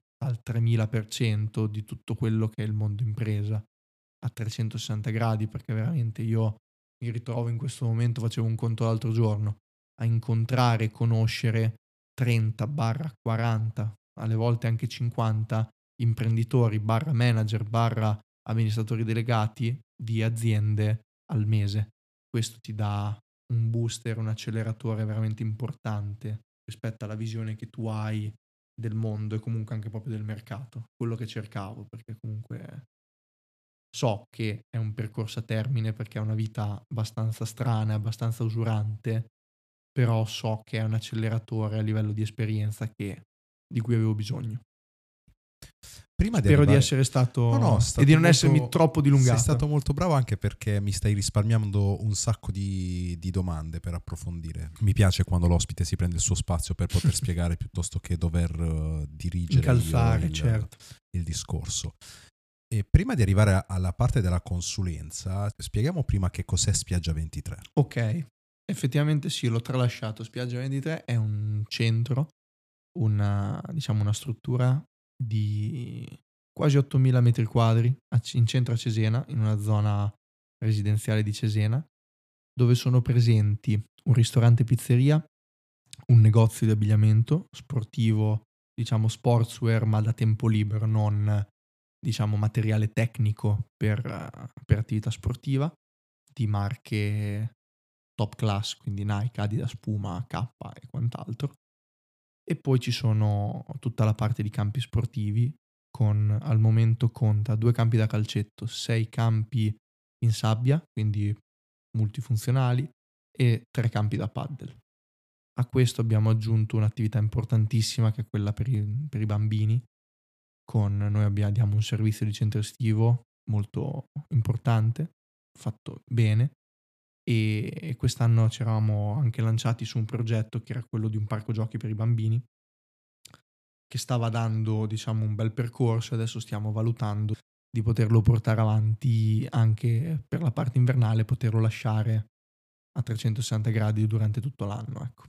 3000% di tutto quello che è il mondo impresa, a 360 gradi, perché veramente io mi ritrovo in questo momento, facevo un conto l'altro giorno, a incontrare e conoscere 30/40, alle volte anche 50 imprenditori / manager / amministratori delegati di aziende al mese. Questo ti dà un booster, un acceleratore veramente importante rispetto alla visione che tu hai del mondo e comunque anche proprio del mercato, quello che cercavo, perché comunque so che è un percorso a termine, perché è una vita abbastanza strana, abbastanza usurante, però so che è un acceleratore a livello di esperienza di cui avevo bisogno. Prima di arrivare... di essere stato e di non essermi troppo dilungato. Sei stato molto bravo, anche perché mi stai risparmiando un sacco di domande per approfondire. Mi piace quando l'ospite si prende il suo spazio per poter spiegare piuttosto che dover dirigere, incalzare, certo, il discorso. E prima di arrivare alla parte della consulenza, spieghiamo prima che cos'è Spiaggia 23. Ok, effettivamente sì, l'ho tralasciato. Spiaggia 23 è un centro, una struttura di quasi 8.000 metri quadri in centro a Cesena, in una zona residenziale di Cesena, dove sono presenti un ristorante pizzeria, un negozio di abbigliamento sportivo, diciamo sportswear, ma da tempo libero, non diciamo materiale tecnico per attività sportiva, di marche top class, quindi Nike, Adidas, Puma, K e quant'altro. E poi ci sono tutta la parte di campi sportivi, con al momento conta 2 campi da calcetto, 6 campi in sabbia, quindi multifunzionali, e 3 campi da paddle. A questo abbiamo aggiunto un'attività importantissima, che è quella per i bambini. Noi diamo un servizio di centro estivo molto importante, fatto bene, e quest'anno ci eravamo anche lanciati su un progetto che era quello di un parco giochi per i bambini, che stava dando, diciamo, un bel percorso. Adesso stiamo valutando di poterlo portare avanti anche per la parte invernale, poterlo lasciare a 360 gradi durante tutto l'anno, ecco.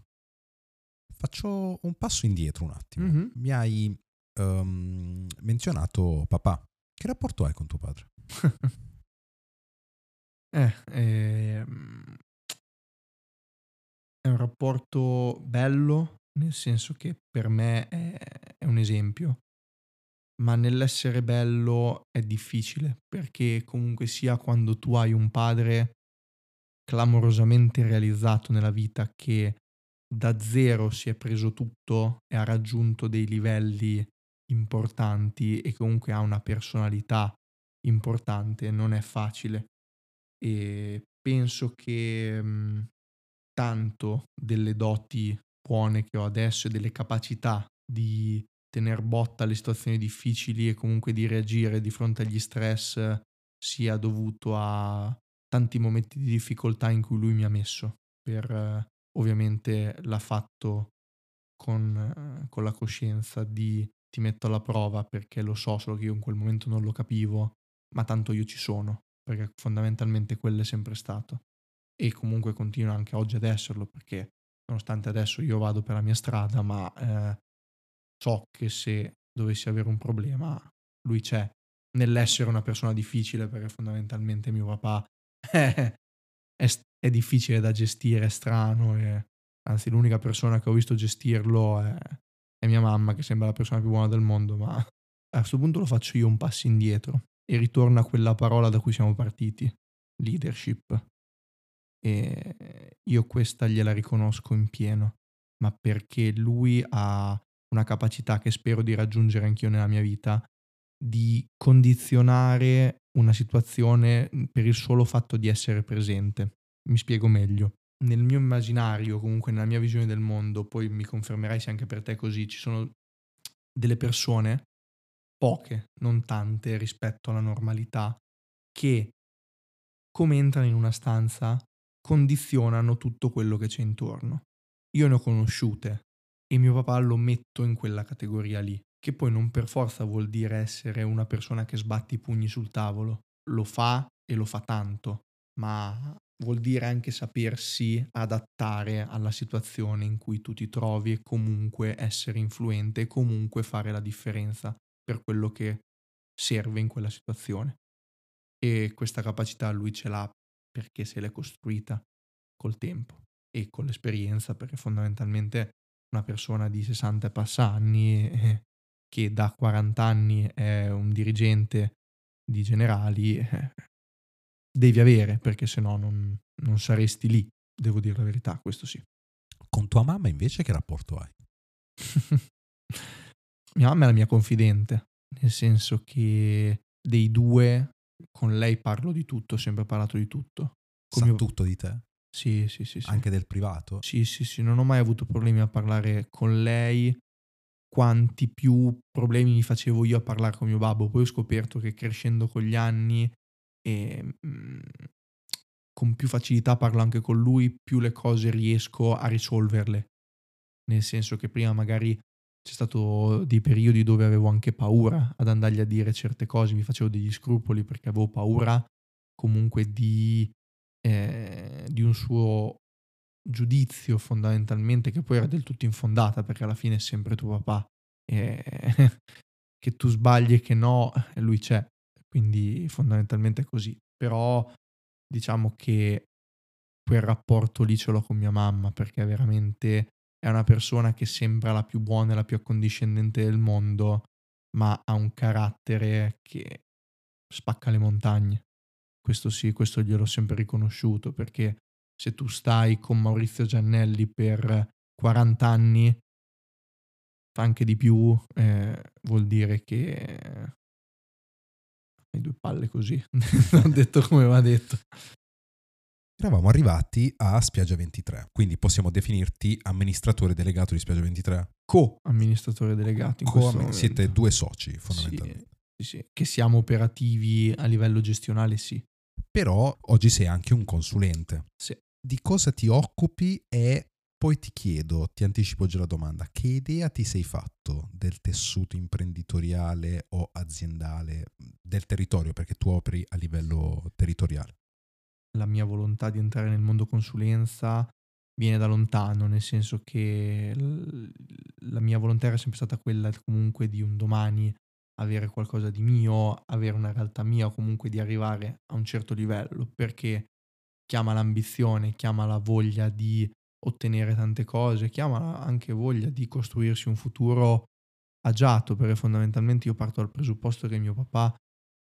Faccio un passo indietro un attimo. Mm-hmm. Mi hai menzionato papà. Che rapporto hai con tuo padre? È un rapporto bello, nel senso che per me è un esempio, ma nell'essere bello è difficile, perché comunque sia, quando tu hai un padre clamorosamente realizzato nella vita, che da zero si è preso tutto e ha raggiunto dei livelli importanti, e comunque ha una personalità importante, non è facile. E penso che tanto delle doti buone che ho adesso e delle capacità di tener botta alle situazioni difficili e comunque di reagire di fronte agli stress sia dovuto a tanti momenti di difficoltà in cui lui mi ha messo. Ovviamente l'ha fatto con la coscienza di ti metto alla prova, perché lo so, solo che io in quel momento non lo capivo, ma tanto io ci sono, perché fondamentalmente quello è sempre stato, e comunque continua anche oggi ad esserlo, perché nonostante adesso io vado per la mia strada, ma so che se dovessi avere un problema lui c'è, nell'essere una persona difficile, perché fondamentalmente mio papà è difficile da gestire, è strano, anzi l'unica persona che ho visto gestirlo è mia mamma, che sembra la persona più buona del mondo, ma a questo punto lo faccio io un passo indietro e ritorno a quella parola da cui siamo partiti, leadership. E io questa gliela riconosco in pieno, ma perché lui ha una capacità che spero di raggiungere anch'io nella mia vita, di condizionare una situazione per il solo fatto di essere presente. Mi spiego meglio. Nel mio immaginario, comunque nella mia visione del mondo, poi mi confermerai se anche per te è così, ci sono delle persone, poche, non tante rispetto alla normalità, che come entrano in una stanza condizionano tutto quello che c'è intorno. Io ne ho conosciute e mio papà lo metto in quella categoria lì, che poi non per forza vuol dire essere una persona che sbatte i pugni sul tavolo, lo fa e lo fa tanto, ma vuol dire anche sapersi adattare alla situazione in cui tu ti trovi e comunque essere influente e comunque fare la differenza per quello che serve in quella situazione. E questa capacità lui ce l'ha perché se l'è costruita col tempo e con l'esperienza, perché fondamentalmente una persona di 60 e passa anni che da 40 anni è un dirigente di Generali devi avere, perché se no non saresti lì, devo dire la verità, questo sì. Con tua mamma invece che rapporto hai? Mia mamma è la mia confidente, nel senso che dei due con lei parlo di tutto, ho sempre parlato di tutto. Sa tutto di te? Sì. Anche del privato? Sì, non ho mai avuto problemi a parlare con lei, quanti più problemi mi facevo io a parlare con mio babbo. Poi ho scoperto che crescendo con gli anni e con più facilità parlo anche con lui, più le cose riesco a risolverle, nel senso che prima magari c'è stato dei periodi dove avevo anche paura ad andargli a dire certe cose, mi facevo degli scrupoli perché avevo paura comunque di un suo giudizio fondamentalmente, che poi era del tutto infondata, perché alla fine è sempre tuo papà, che tu sbagli e che no, lui c'è, quindi fondamentalmente è così. Però diciamo che quel rapporto lì ce l'ho con mia mamma, perché veramente è una persona che sembra la più buona e la più accondiscendente del mondo, ma ha un carattere che spacca le montagne. Questo sì, questo gliel'ho sempre riconosciuto, perché se tu stai con Maurizio Giannelli per 40 anni, anche di più, vuol dire che hai due palle così, ho detto come va detto. Eravamo arrivati a Spiaggia 23, quindi possiamo definirti amministratore delegato di Spiaggia 23? Co-amministratore delegato. Siete due soci fondamentalmente. Sì. Che siamo operativi a livello gestionale, sì. Però oggi sei anche un consulente. Sì. Di cosa ti occupi? E poi ti chiedo, ti anticipo già la domanda, che idea ti sei fatto del tessuto imprenditoriale o aziendale del territorio? Perché tu operi a livello territoriale. La mia volontà di entrare nel mondo consulenza viene da lontano, nel senso che la mia volontà era sempre stata quella comunque di un domani avere qualcosa di mio, avere una realtà mia, o comunque di arrivare a un certo livello, perché chiama l'ambizione, chiama la voglia di ottenere tante cose, chiama anche voglia di costruirsi un futuro agiato, perché fondamentalmente io parto dal presupposto che mio papà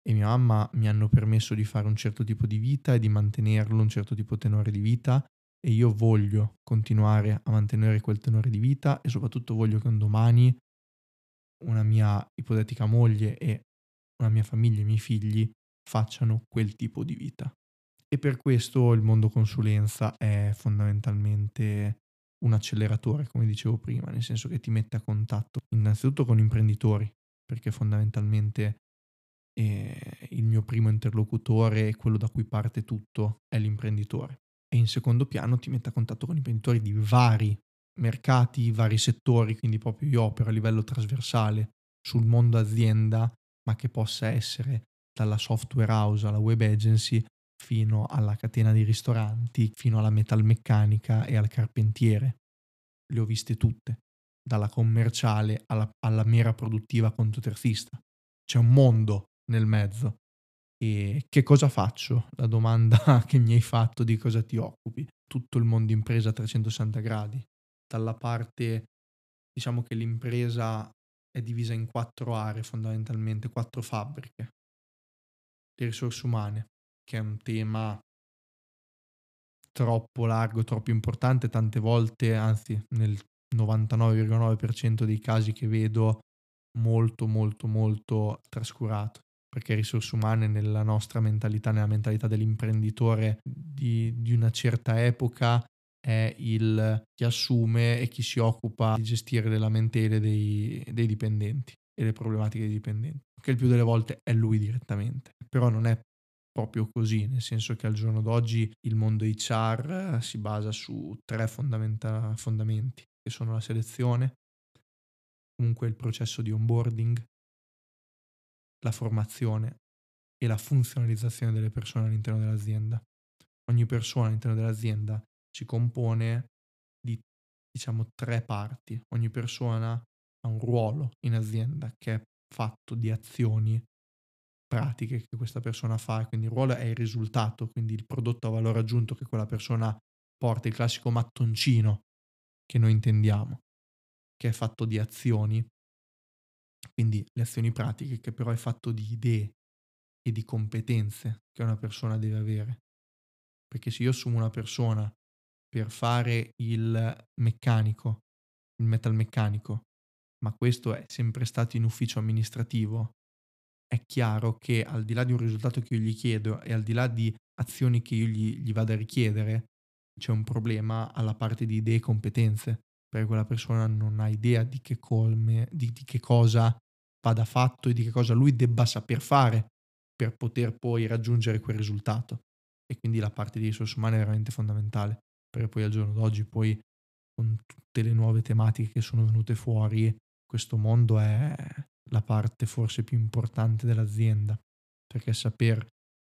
e mia mamma mi hanno permesso di fare un certo tipo di vita e di mantenerlo, un certo tipo di tenore di vita, e io voglio continuare a mantenere quel tenore di vita, e soprattutto voglio che un domani una mia ipotetica moglie e una mia famiglia, i miei figli, facciano quel tipo di vita. E per questo il mondo consulenza è fondamentalmente un acceleratore, come dicevo prima, nel senso che ti mette a contatto innanzitutto con imprenditori, perché fondamentalmente il mio primo interlocutore e quello da cui parte tutto è l'imprenditore. E in secondo piano ti mette a contatto con imprenditori di vari mercati, vari settori, quindi proprio io opero a livello trasversale sul mondo azienda, ma che possa essere dalla software house alla web agency fino alla catena di ristoranti, fino alla metalmeccanica e al carpentiere. Le ho viste tutte, dalla commerciale alla mera produttiva contoterzista. C'è un mondo nel mezzo. E che cosa faccio? La domanda che mi hai fatto, di cosa ti occupi? Tutto il mondo impresa a 360 gradi. Dalla parte, diciamo che l'impresa è divisa in 4 aree fondamentalmente, 4 fabbriche di risorse umane, che è un tema troppo largo, troppo importante. Tante volte, anzi nel 99,9% dei casi che vedo, molto trascurato, perché risorse umane nella nostra mentalità, nella mentalità dell'imprenditore di una certa epoca, è il chi assume e chi si occupa di gestire le lamentele dei dipendenti e le problematiche dei dipendenti, che il più delle volte è lui direttamente. Però non è proprio così, nel senso che al giorno d'oggi il mondo HR si basa su 3 fondamenti, che sono la selezione, comunque il processo di onboarding, la formazione e la funzionalizzazione delle persone all'interno dell'azienda. Ogni persona all'interno dell'azienda si compone di, diciamo, 3 parti. Ogni persona ha un ruolo in azienda che è fatto di azioni pratiche che questa persona fa, quindi il ruolo è il risultato, quindi il prodotto a valore aggiunto che quella persona porta, il classico mattoncino che noi intendiamo, che è fatto di azioni, quindi le azioni pratiche, che però è fatto di idee e di competenze che una persona deve avere. Perché se io assumo una persona per fare il meccanico, il metalmeccanico, ma questo è sempre stato in ufficio amministrativo, è chiaro che al di là di un risultato che io gli chiedo e al di là di azioni che io gli vado a richiedere, c'è un problema alla parte di idee e competenze, perché quella persona non ha idea di che cosa vada fatto e di che cosa lui debba saper fare per poter poi raggiungere quel risultato. E quindi la parte di risorse umane è veramente fondamentale, perché poi al giorno d'oggi, poi con tutte le nuove tematiche che sono venute fuori, questo mondo è la parte forse più importante dell'azienda, perché saper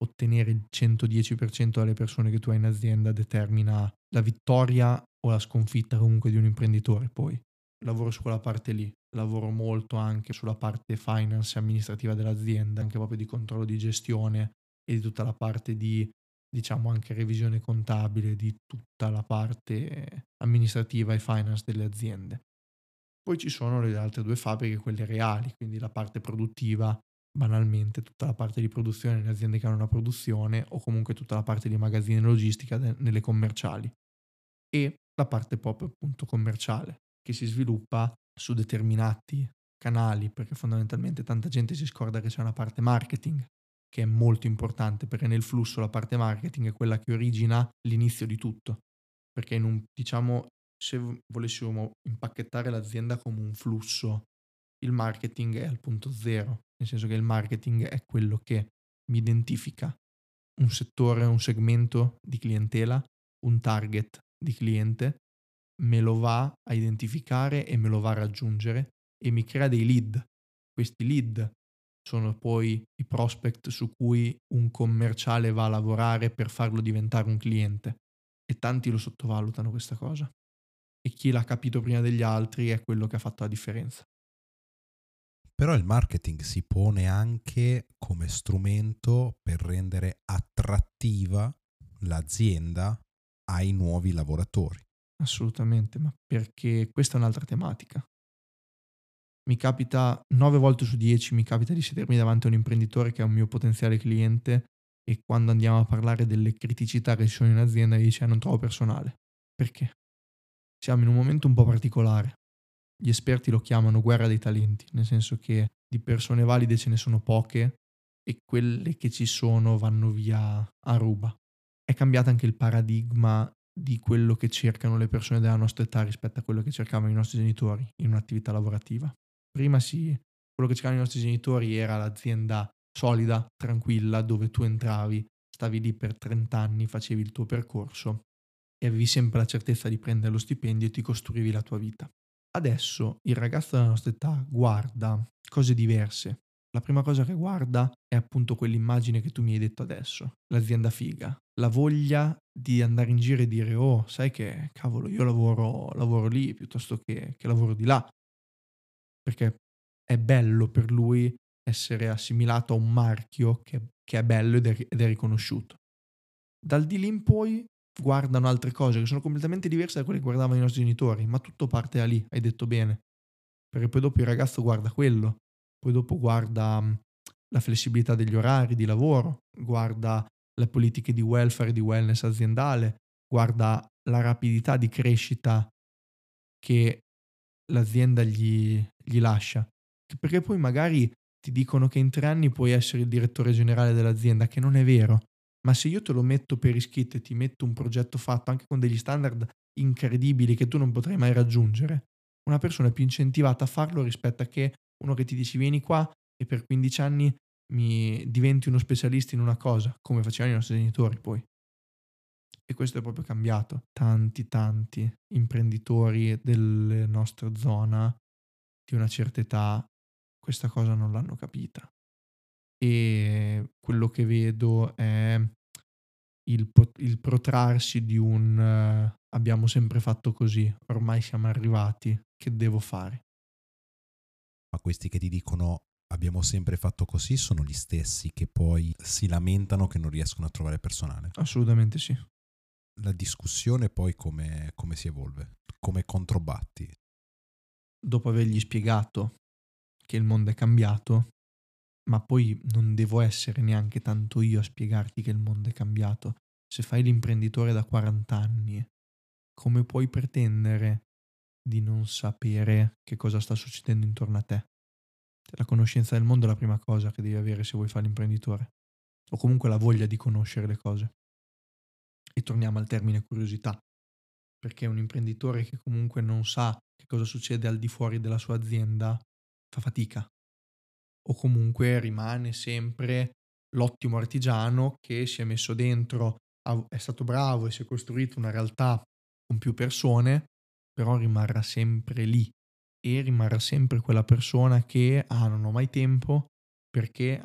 ottenere il 110% delle persone che tu hai in azienda determina la vittoria o la sconfitta comunque di un imprenditore. Poi lavoro su quella parte lì, lavoro molto anche sulla parte finance e amministrativa dell'azienda, anche proprio di controllo di gestione e di tutta la parte di, diciamo, anche revisione contabile, di tutta la parte amministrativa e finance delle aziende. Poi ci sono le altre 2 fabbriche, quelle reali, quindi la parte produttiva, banalmente tutta la parte di produzione nelle aziende che hanno una produzione, o comunque tutta la parte di magazzini e logistica nelle commerciali, e la parte proprio appunto commerciale, che si sviluppa su determinati canali, perché fondamentalmente tanta gente si scorda che c'è una parte marketing che è molto importante, perché nel flusso la parte marketing è quella che origina l'inizio di tutto, perché in un, diciamo, se volessimo impacchettare l'azienda come un flusso, il marketing è al punto zero, nel senso che il marketing è quello che mi identifica un settore, un segmento di clientela, un target di cliente, me lo va a identificare e me lo va a raggiungere e mi crea dei lead. Questi lead sono poi i prospect su cui un commerciale va a lavorare per farlo diventare un cliente, e tanti lo sottovalutano questa cosa. E chi l'ha capito prima degli altri è quello che ha fatto la differenza. Però il marketing si pone anche come strumento per rendere attrattiva l'azienda ai nuovi lavoratori. Assolutamente, ma perché questa è un'altra tematica. Mi capita 9 volte su 10, mi capita di sedermi davanti a un imprenditore che è un mio potenziale cliente, e quando andiamo a parlare delle criticità che ci sono in azienda mi dice: non trovo personale. Perché? Siamo in un momento un po' particolare. Gli esperti lo chiamano guerra dei talenti, nel senso che di persone valide ce ne sono poche e quelle che ci sono vanno via a ruba. È cambiato anche il paradigma di quello che cercano le persone della nostra età rispetto a quello che cercavano i nostri genitori in un'attività lavorativa. Prima quello che cercavano i nostri genitori era l'azienda solida, tranquilla, dove tu entravi, stavi lì per 30 anni, facevi il tuo percorso e avevi sempre la certezza di prendere lo stipendio e ti costruivi la tua vita. Adesso il ragazzo della nostra età guarda cose diverse. La prima cosa che guarda è appunto quell'immagine che tu mi hai detto adesso, l'azienda figa, la voglia di andare in giro e dire: oh, sai che cavolo, io lavoro lì piuttosto che lavoro di là, perché è bello per lui essere assimilato a un marchio che è bello ed è riconosciuto. Dal di lì in poi guardano altre cose che sono completamente diverse da quelle che guardavano i nostri genitori, ma tutto parte da lì, hai detto bene. perché poi dopo il ragazzo guarda quello, poi dopo guarda la flessibilità degli orari di lavoro, guarda le politiche di welfare e di wellness aziendale, guarda la rapidità di crescita che l'azienda gli lascia, perché poi magari ti dicono che in 3 anni puoi essere il direttore generale dell'azienda, che non è vero, ma se io te lo metto per iscritto e ti metto un progetto fatto anche con degli standard incredibili che tu non potrai mai raggiungere, una persona è più incentivata a farlo rispetto a che uno che ti dici vieni qua e per 15 anni mi diventi uno specialista in una cosa, come facevano i nostri genitori poi. E questo è proprio cambiato. Tanti imprenditori della nostra zona di una certa età questa cosa non l'hanno capita, e quello che vedo è il protrarsi di un abbiamo sempre fatto così, ormai siamo arrivati, che devo fare? Ma questi che ti dicono abbiamo sempre fatto così sono gli stessi che poi si lamentano che non riescono a trovare personale. Assolutamente sì. La discussione poi come si evolve? Come controbatti? Dopo avergli spiegato che il mondo è cambiato, ma poi non devo essere neanche tanto io a spiegarti che il mondo è cambiato. Se fai l'imprenditore da 40 anni, come puoi pretendere di non sapere che cosa sta succedendo intorno a te? La conoscenza del mondo è la prima cosa che devi avere se vuoi fare l'imprenditore, o comunque la voglia di conoscere le cose. E torniamo al termine curiosità, perché un imprenditore che comunque non sa che cosa succede al di fuori della sua azienda fa fatica, o comunque rimane sempre l'ottimo artigiano che si è messo dentro, è stato bravo e si è costruito una realtà con più persone, però rimarrà sempre lì e rimarrà sempre quella persona che non ho mai tempo perché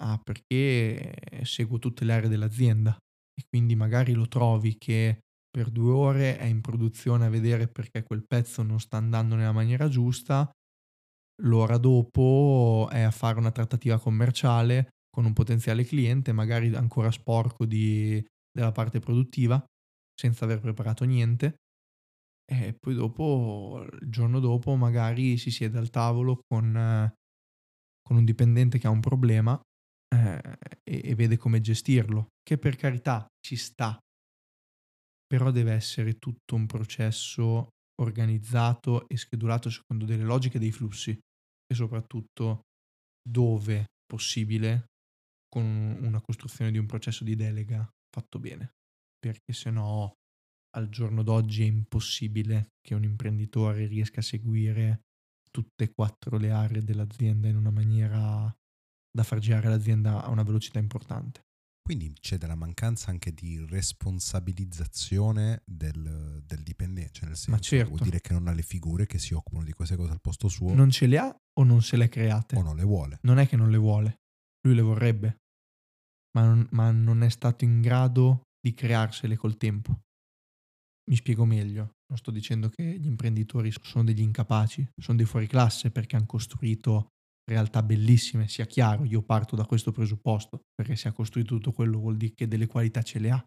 seguo tutte le aree dell'azienda. E quindi magari lo trovi che per 2 ore è in produzione a vedere perché quel pezzo non sta andando nella maniera giusta, l'ora dopo è a fare una trattativa commerciale con un potenziale cliente, magari ancora sporco della parte produttiva, senza aver preparato niente, e poi dopo, il giorno dopo, magari si siede al tavolo con un dipendente che ha un problema e vede come gestirlo, che per carità ci sta, però deve essere tutto un processo organizzato e schedulato secondo delle logiche, dei flussi, e soprattutto, dove possibile, con una costruzione di un processo di delega fatto bene, perché sennò al giorno d'oggi è impossibile che un imprenditore riesca a seguire tutte e 4 le aree dell'azienda in una maniera da far girare l'azienda a una velocità importante. Quindi c'è della mancanza anche di responsabilizzazione del dipendente, cioè nel senso, ma certo, vuol dire che non ha le figure che si occupano di queste cose al posto suo. Non ce le ha o non se le ha create. O non le vuole. Non è che non le vuole, lui le vorrebbe, ma non è stato in grado di crearsele col tempo. Mi spiego meglio, non sto dicendo che gli imprenditori sono degli incapaci, sono dei fuoriclasse perché hanno costruito realtà bellissime, sia chiaro, io parto da questo presupposto, perché se ha costruito tutto quello vuol dire che delle qualità ce le ha.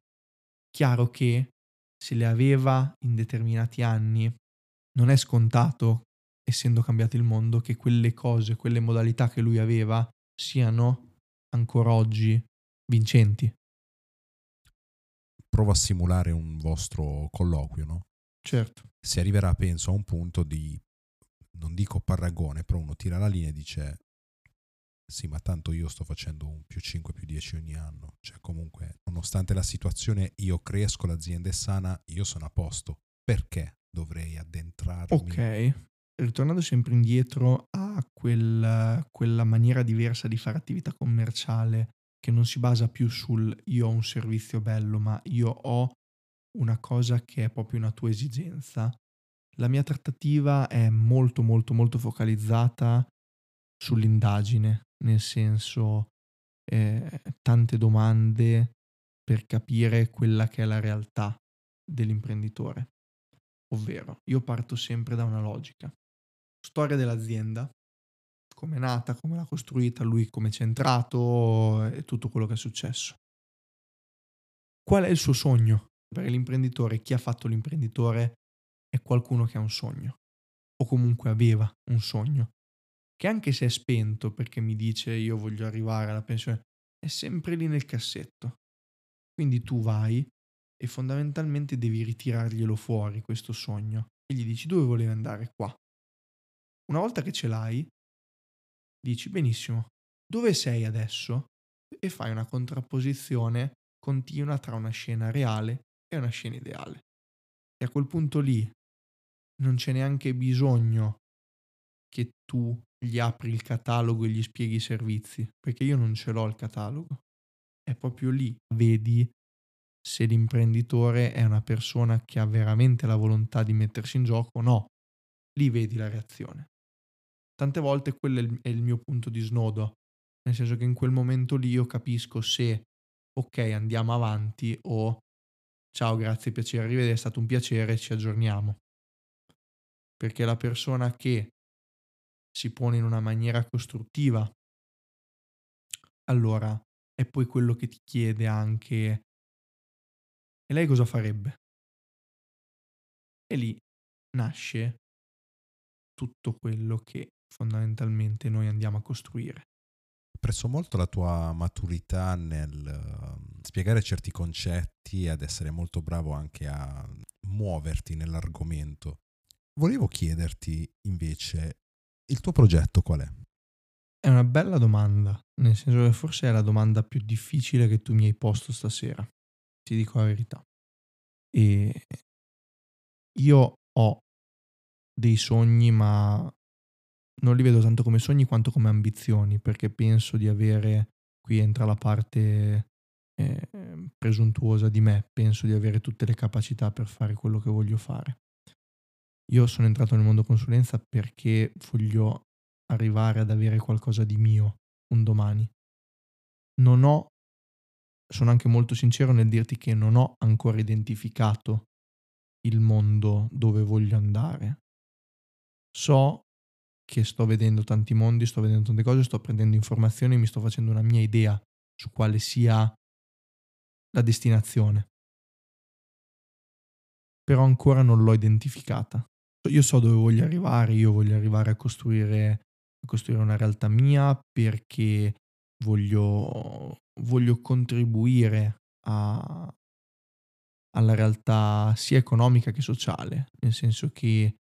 Chiaro che se le aveva in determinati anni, non è scontato, essendo cambiato il mondo, che quelle cose, quelle modalità che lui aveva siano ancora oggi vincenti. Provo a simulare un vostro colloquio, no? Certo. Si arriverà, penso, a un punto di, non dico paragone, però uno tira la linea e dice sì, ma tanto io sto facendo un +5 +10 ogni anno, cioè comunque nonostante la situazione io cresco, l'azienda è sana, io sono a posto, perché dovrei addentrarmi? Ok, ritornando sempre indietro a quella maniera diversa di fare attività commerciale che non si basa più sul io ho un servizio bello, ma io ho una cosa che è proprio una tua esigenza. La mia trattativa è molto focalizzata sull'indagine, nel senso tante domande per capire quella che è la realtà dell'imprenditore. Ovvero, io parto sempre da una logica. Storia dell'azienda, come è nata, come l'ha costruita, lui come c'è entrato e tutto quello che è successo. Qual è il suo sogno? Perché l'imprenditore, chi ha fatto l'imprenditore, è qualcuno che ha un sogno, o comunque aveva un sogno, che anche se è spento perché mi dice io voglio arrivare alla pensione, è sempre lì nel cassetto. Quindi tu vai e fondamentalmente devi ritirarglielo fuori questo sogno e gli dici dove volevi andare, qua. Una volta che ce l'hai, dici benissimo, dove sei adesso? E fai una contrapposizione continua tra una scena reale e una scena ideale. E a quel punto lì non c'è neanche bisogno che tu gli apri il catalogo e gli spieghi i servizi, perché io non ce l'ho il catalogo. È proprio lì, vedi se l'imprenditore è una persona che ha veramente la volontà di mettersi in gioco o no. Lì vedi la reazione. Tante volte quello è il mio punto di snodo, nel senso che in quel momento lì io capisco se ok, andiamo avanti o ciao, grazie, piacere, arrivederci, è stato un piacere, ci aggiorniamo. Perché la persona che si pone in una maniera costruttiva, allora è poi quello che ti chiede anche e lei cosa farebbe? E lì nasce tutto quello che fondamentalmente noi andiamo a costruire. Apprezzo molto la tua maturità nel spiegare certi concetti e ad essere molto bravo anche a muoverti nell'argomento. Volevo chiederti invece, il tuo progetto qual è? È una bella domanda, nel senso che forse è la domanda più difficile che tu mi hai posto stasera, ti dico la verità. E io ho dei sogni, ma non li vedo tanto come sogni quanto come ambizioni, perché penso di avere, qui entra la parte presuntuosa di me, penso di avere tutte le capacità per fare quello che voglio fare. Io sono entrato nel mondo consulenza perché voglio arrivare ad avere qualcosa di mio un domani. Sono anche molto sincero nel dirti che non ho ancora identificato il mondo dove voglio andare. So che sto vedendo tanti mondi, sto vedendo tante cose, sto prendendo informazioni e mi sto facendo una mia idea su quale sia la destinazione. Però ancora non l'ho identificata. Io so dove voglio arrivare, io voglio arrivare a costruire una realtà mia perché voglio contribuire alla realtà sia economica che sociale, nel senso che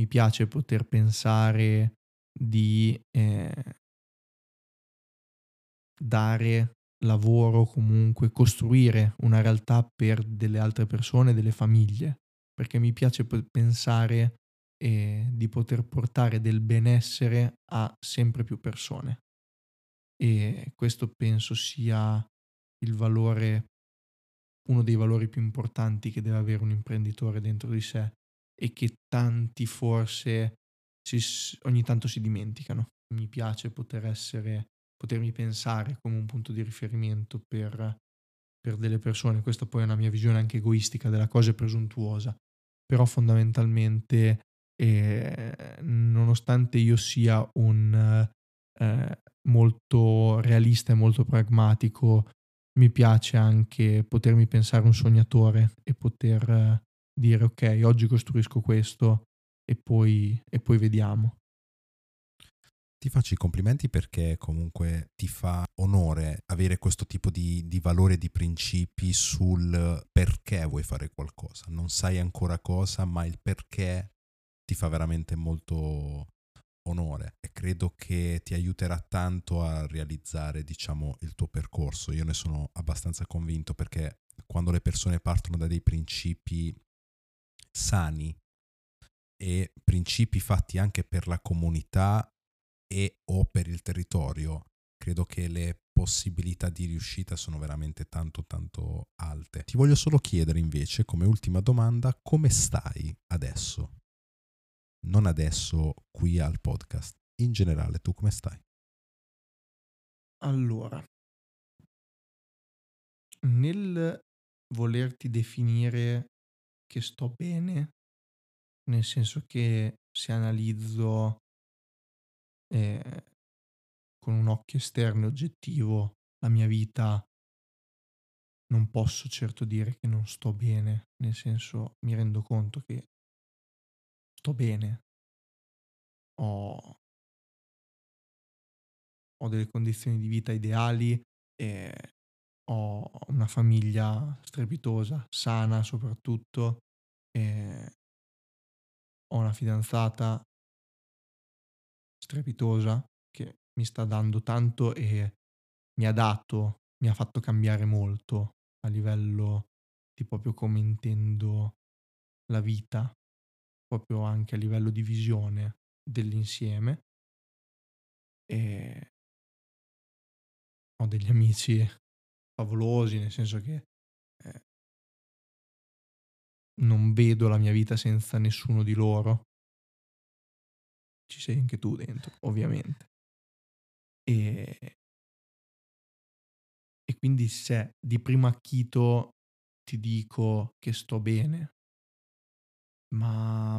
mi piace poter pensare di dare lavoro, comunque costruire una realtà per delle altre persone, delle famiglie, perché mi piace pensare di poter portare del benessere a sempre più persone. E questo penso sia uno dei valori più importanti che deve avere un imprenditore dentro di sé e che tanti forse ogni tanto si dimenticano. Mi piace potermi pensare come un punto di riferimento per delle persone. Questa poi è una mia visione anche egoistica della cosa, presuntuosa, però fondamentalmente nonostante io sia molto realista e molto pragmatico, mi piace anche potermi pensare un sognatore e poter dire ok, oggi costruisco questo e poi vediamo. Ti faccio i complimenti perché comunque ti fa onore avere questo tipo di valore, di principi sul perché vuoi fare qualcosa. Non sai ancora cosa, ma il perché ti fa veramente molto onore e credo che ti aiuterà tanto a realizzare, diciamo, il tuo percorso. Io ne sono abbastanza convinto perché quando le persone partono da dei principi sani e principi fatti anche per la comunità e o per il territorio, credo che le possibilità di riuscita sono veramente tanto tanto alte. Ti voglio solo chiedere invece, come ultima domanda, come stai adesso? Non adesso qui al podcast, in generale tu come stai? Allora, nel volerti definire che sto bene, nel senso che se analizzo con un occhio esterno e oggettivo la mia vita, non posso certo dire che non sto bene, nel senso mi rendo conto che sto bene, ho ho delle condizioni di vita ideali e ho una famiglia strepitosa, sana soprattutto, e ho una fidanzata strepitosa che mi sta dando tanto e mi ha fatto cambiare molto a livello di proprio come intendo la vita, proprio anche a livello di visione dell'insieme. E ho degli amici favolosi, nel senso che non vedo la mia vita senza nessuno di loro. Ci sei anche tu dentro, ovviamente. E quindi se di primo acchito ti dico che sto bene, ma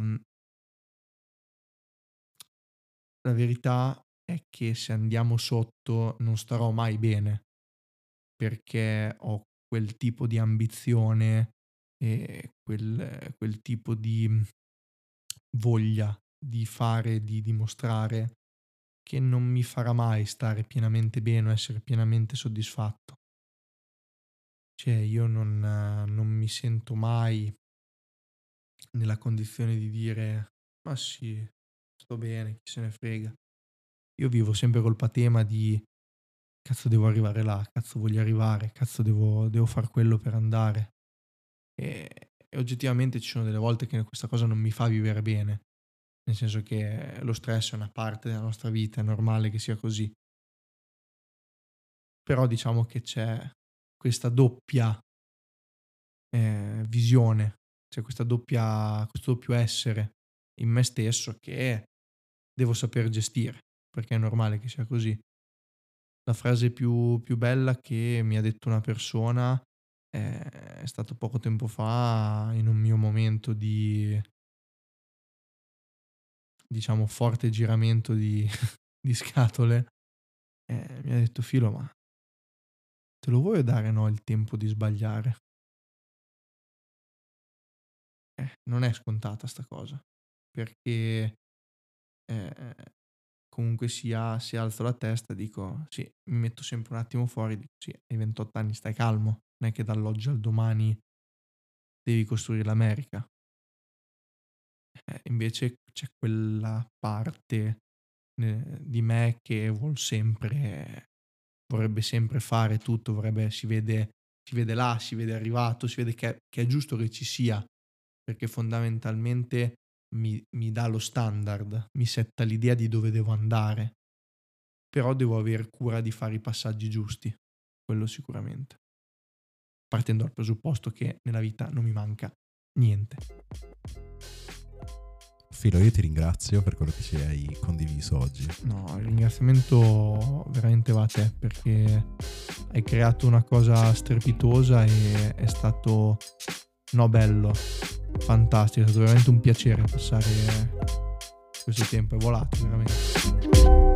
la verità è che se andiamo sotto non starò mai bene, perché ho quel tipo di ambizione e quel tipo di voglia di fare, di dimostrare, che non mi farà mai stare pienamente bene o essere pienamente soddisfatto. Cioè io non mi sento mai nella condizione di dire ma sì, sto bene, chi se ne frega. Io vivo sempre col patema di cazzo devo arrivare là, cazzo voglio arrivare, cazzo devo far quello per andare. E oggettivamente ci sono delle volte che questa cosa non mi fa vivere bene, nel senso che lo stress è una parte della nostra vita, è normale che sia così. Però diciamo che c'è questa doppia visione, c'è questo doppio essere in me stesso che devo saper gestire, perché è normale che sia così. La frase più bella che mi ha detto una persona è stato poco tempo fa, in un mio momento di, diciamo, forte giramento di scatole. Mi ha detto: Filo, ma te lo vuoi dare no il tempo di sbagliare? Non è scontata sta cosa, perché comunque sia, se alzo la testa dico sì, mi metto sempre un attimo fuori, dico sì, ai 28 anni stai calmo, non è che dall'oggi al domani devi costruire l'America. Invece c'è quella parte di me che vorrebbe sempre fare tutto, si vede là, si vede arrivato, si vede che è giusto che ci sia, perché fondamentalmente mi dà lo standard, mi setta l'idea di dove devo andare, però devo aver cura di fare i passaggi giusti, quello sicuramente, partendo dal presupposto che nella vita non mi manca niente. Filo, io ti ringrazio per quello che ci hai condiviso oggi. No, il ringraziamento veramente va a te, perché hai creato una cosa strepitosa e è stato bello, fantastico, è stato veramente un piacere passare questo tempo, è volato veramente.